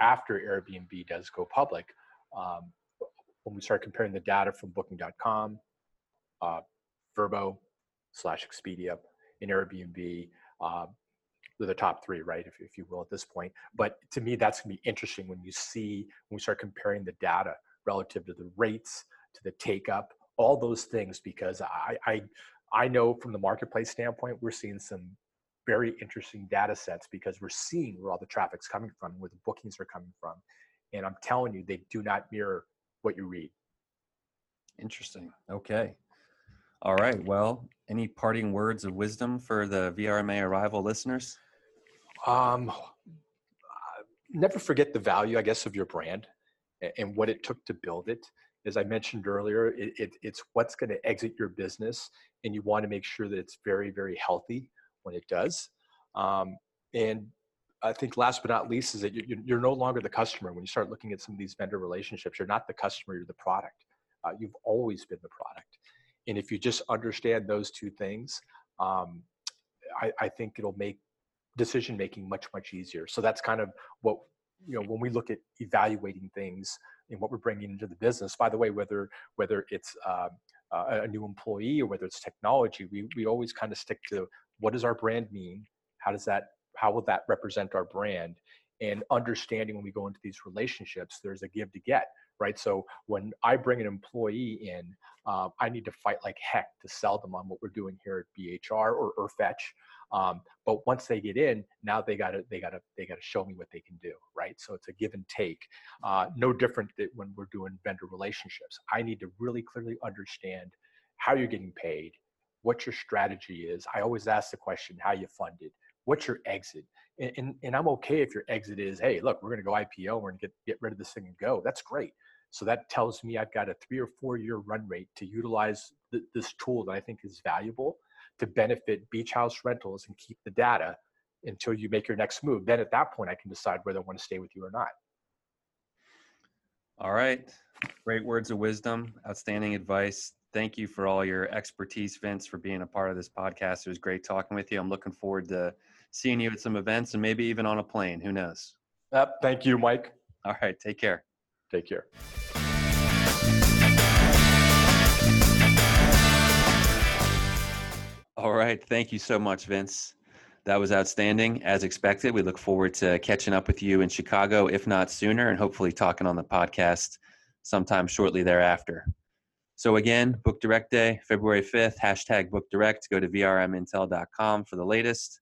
after Airbnb does go public. Um, when we start comparing the data from Booking dot com, uh, V R B O slash Expedia, and Airbnb, uh, they're the top three, right, if, if you will, at this point. But to me, that's going to be interesting when you see, when we start comparing the data relative to the rates, to the take-up, all those things, because I, I, I know from the marketplace standpoint, we're seeing some very interesting data sets, because we're seeing where all the traffic's coming from, where the bookings are coming from. And I'm telling you, they do not mirror what you read. Interesting. Okay. All right. Well, any parting words of wisdom for the V R M A Arrival listeners? Um, never forget the value, I guess, of your brand and what it took to build it. As I mentioned earlier, it, it, it's what's going to exit your business, and you want to make sure that it's very, very healthy when it does. Um, and I think last but not least is that you're, you're no longer the customer. When you start looking at some of these vendor relationships, you're not the customer, you're the product. Uh, you've always been the product. And if you just understand those two things, um, I, I think it'll make decision-making much, much easier. So that's kind of what, you know, when we look at evaluating things and what we're bringing into the business, by the way, whether whether it's um, uh, a new employee or whether it's technology, we, we always kind of stick to what does our brand mean? How does that, how will that represent our brand? And understanding when we go into these relationships, there's a give to get, right? So when I bring an employee in, uh, I need to fight like heck to sell them on what we're doing here at B H R or, or Fetch. Um, but once they get in, now they gotta, they gotta, they gotta show me what they can do, right? So it's a give and take. Uh, no different than when we're doing vendor relationships. I need to really clearly understand how you're getting paid, what your strategy is. I always ask the question, how you funded, what's your exit? And, and, and I'm okay if your exit is, hey, look, we're gonna go I P O, we're gonna get, get rid of this thing and go. That's great. So that tells me I've got a three or four year run rate to utilize th- this tool that I think is valuable to benefit Beach House Rentals and keep the data until you make your next move. Then at that point, I can decide whether I want to stay with you or not. All right. Great words of wisdom. Outstanding advice. Thank you for all your expertise, Vince, for being a part of this podcast. It was great talking with you. I'm looking forward to seeing you at some events and maybe even on a plane. Who knows? Yep. Thank you, Mike. All right. Take care. Take care. All right. Thank you so much, Vince. That was outstanding. As expected, we look forward to catching up with you in Chicago, if not sooner, and hopefully talking on the podcast sometime shortly thereafter. So again, Book Direct Day, February fifth, hashtag Book Direct. Go to V R M Intel dot com for the latest.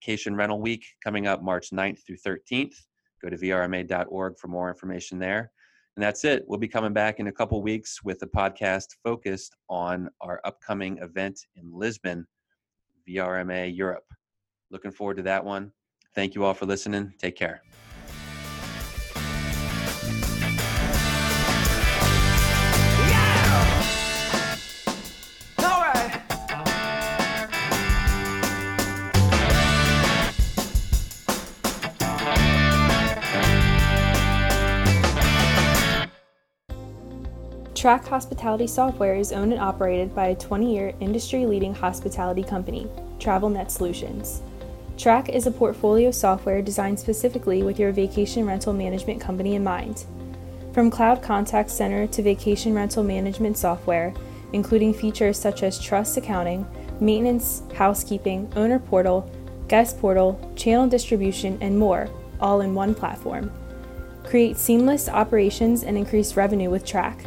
Vacation Rental Week coming up March ninth through thirteenth. Go to V R M A dot org for more information there. And that's it. We'll be coming back in a couple weeks with a podcast focused on our upcoming event in Lisbon, V R M A Europe. Looking forward to that one. Thank you all for listening. Take care. Track Hospitality Software is owned and operated by a twenty-year industry-leading hospitality company, TravelNet Solutions. Track is a portfolio software designed specifically with your vacation rental management company in mind. From cloud contact center to vacation rental management software, including features such as trust accounting, maintenance, housekeeping, owner portal, guest portal, channel distribution, and more, all in one platform. Create seamless operations and increase revenue with Track.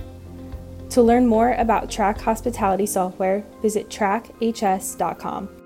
To learn more about Track Hospitality Software, visit track h s dot com.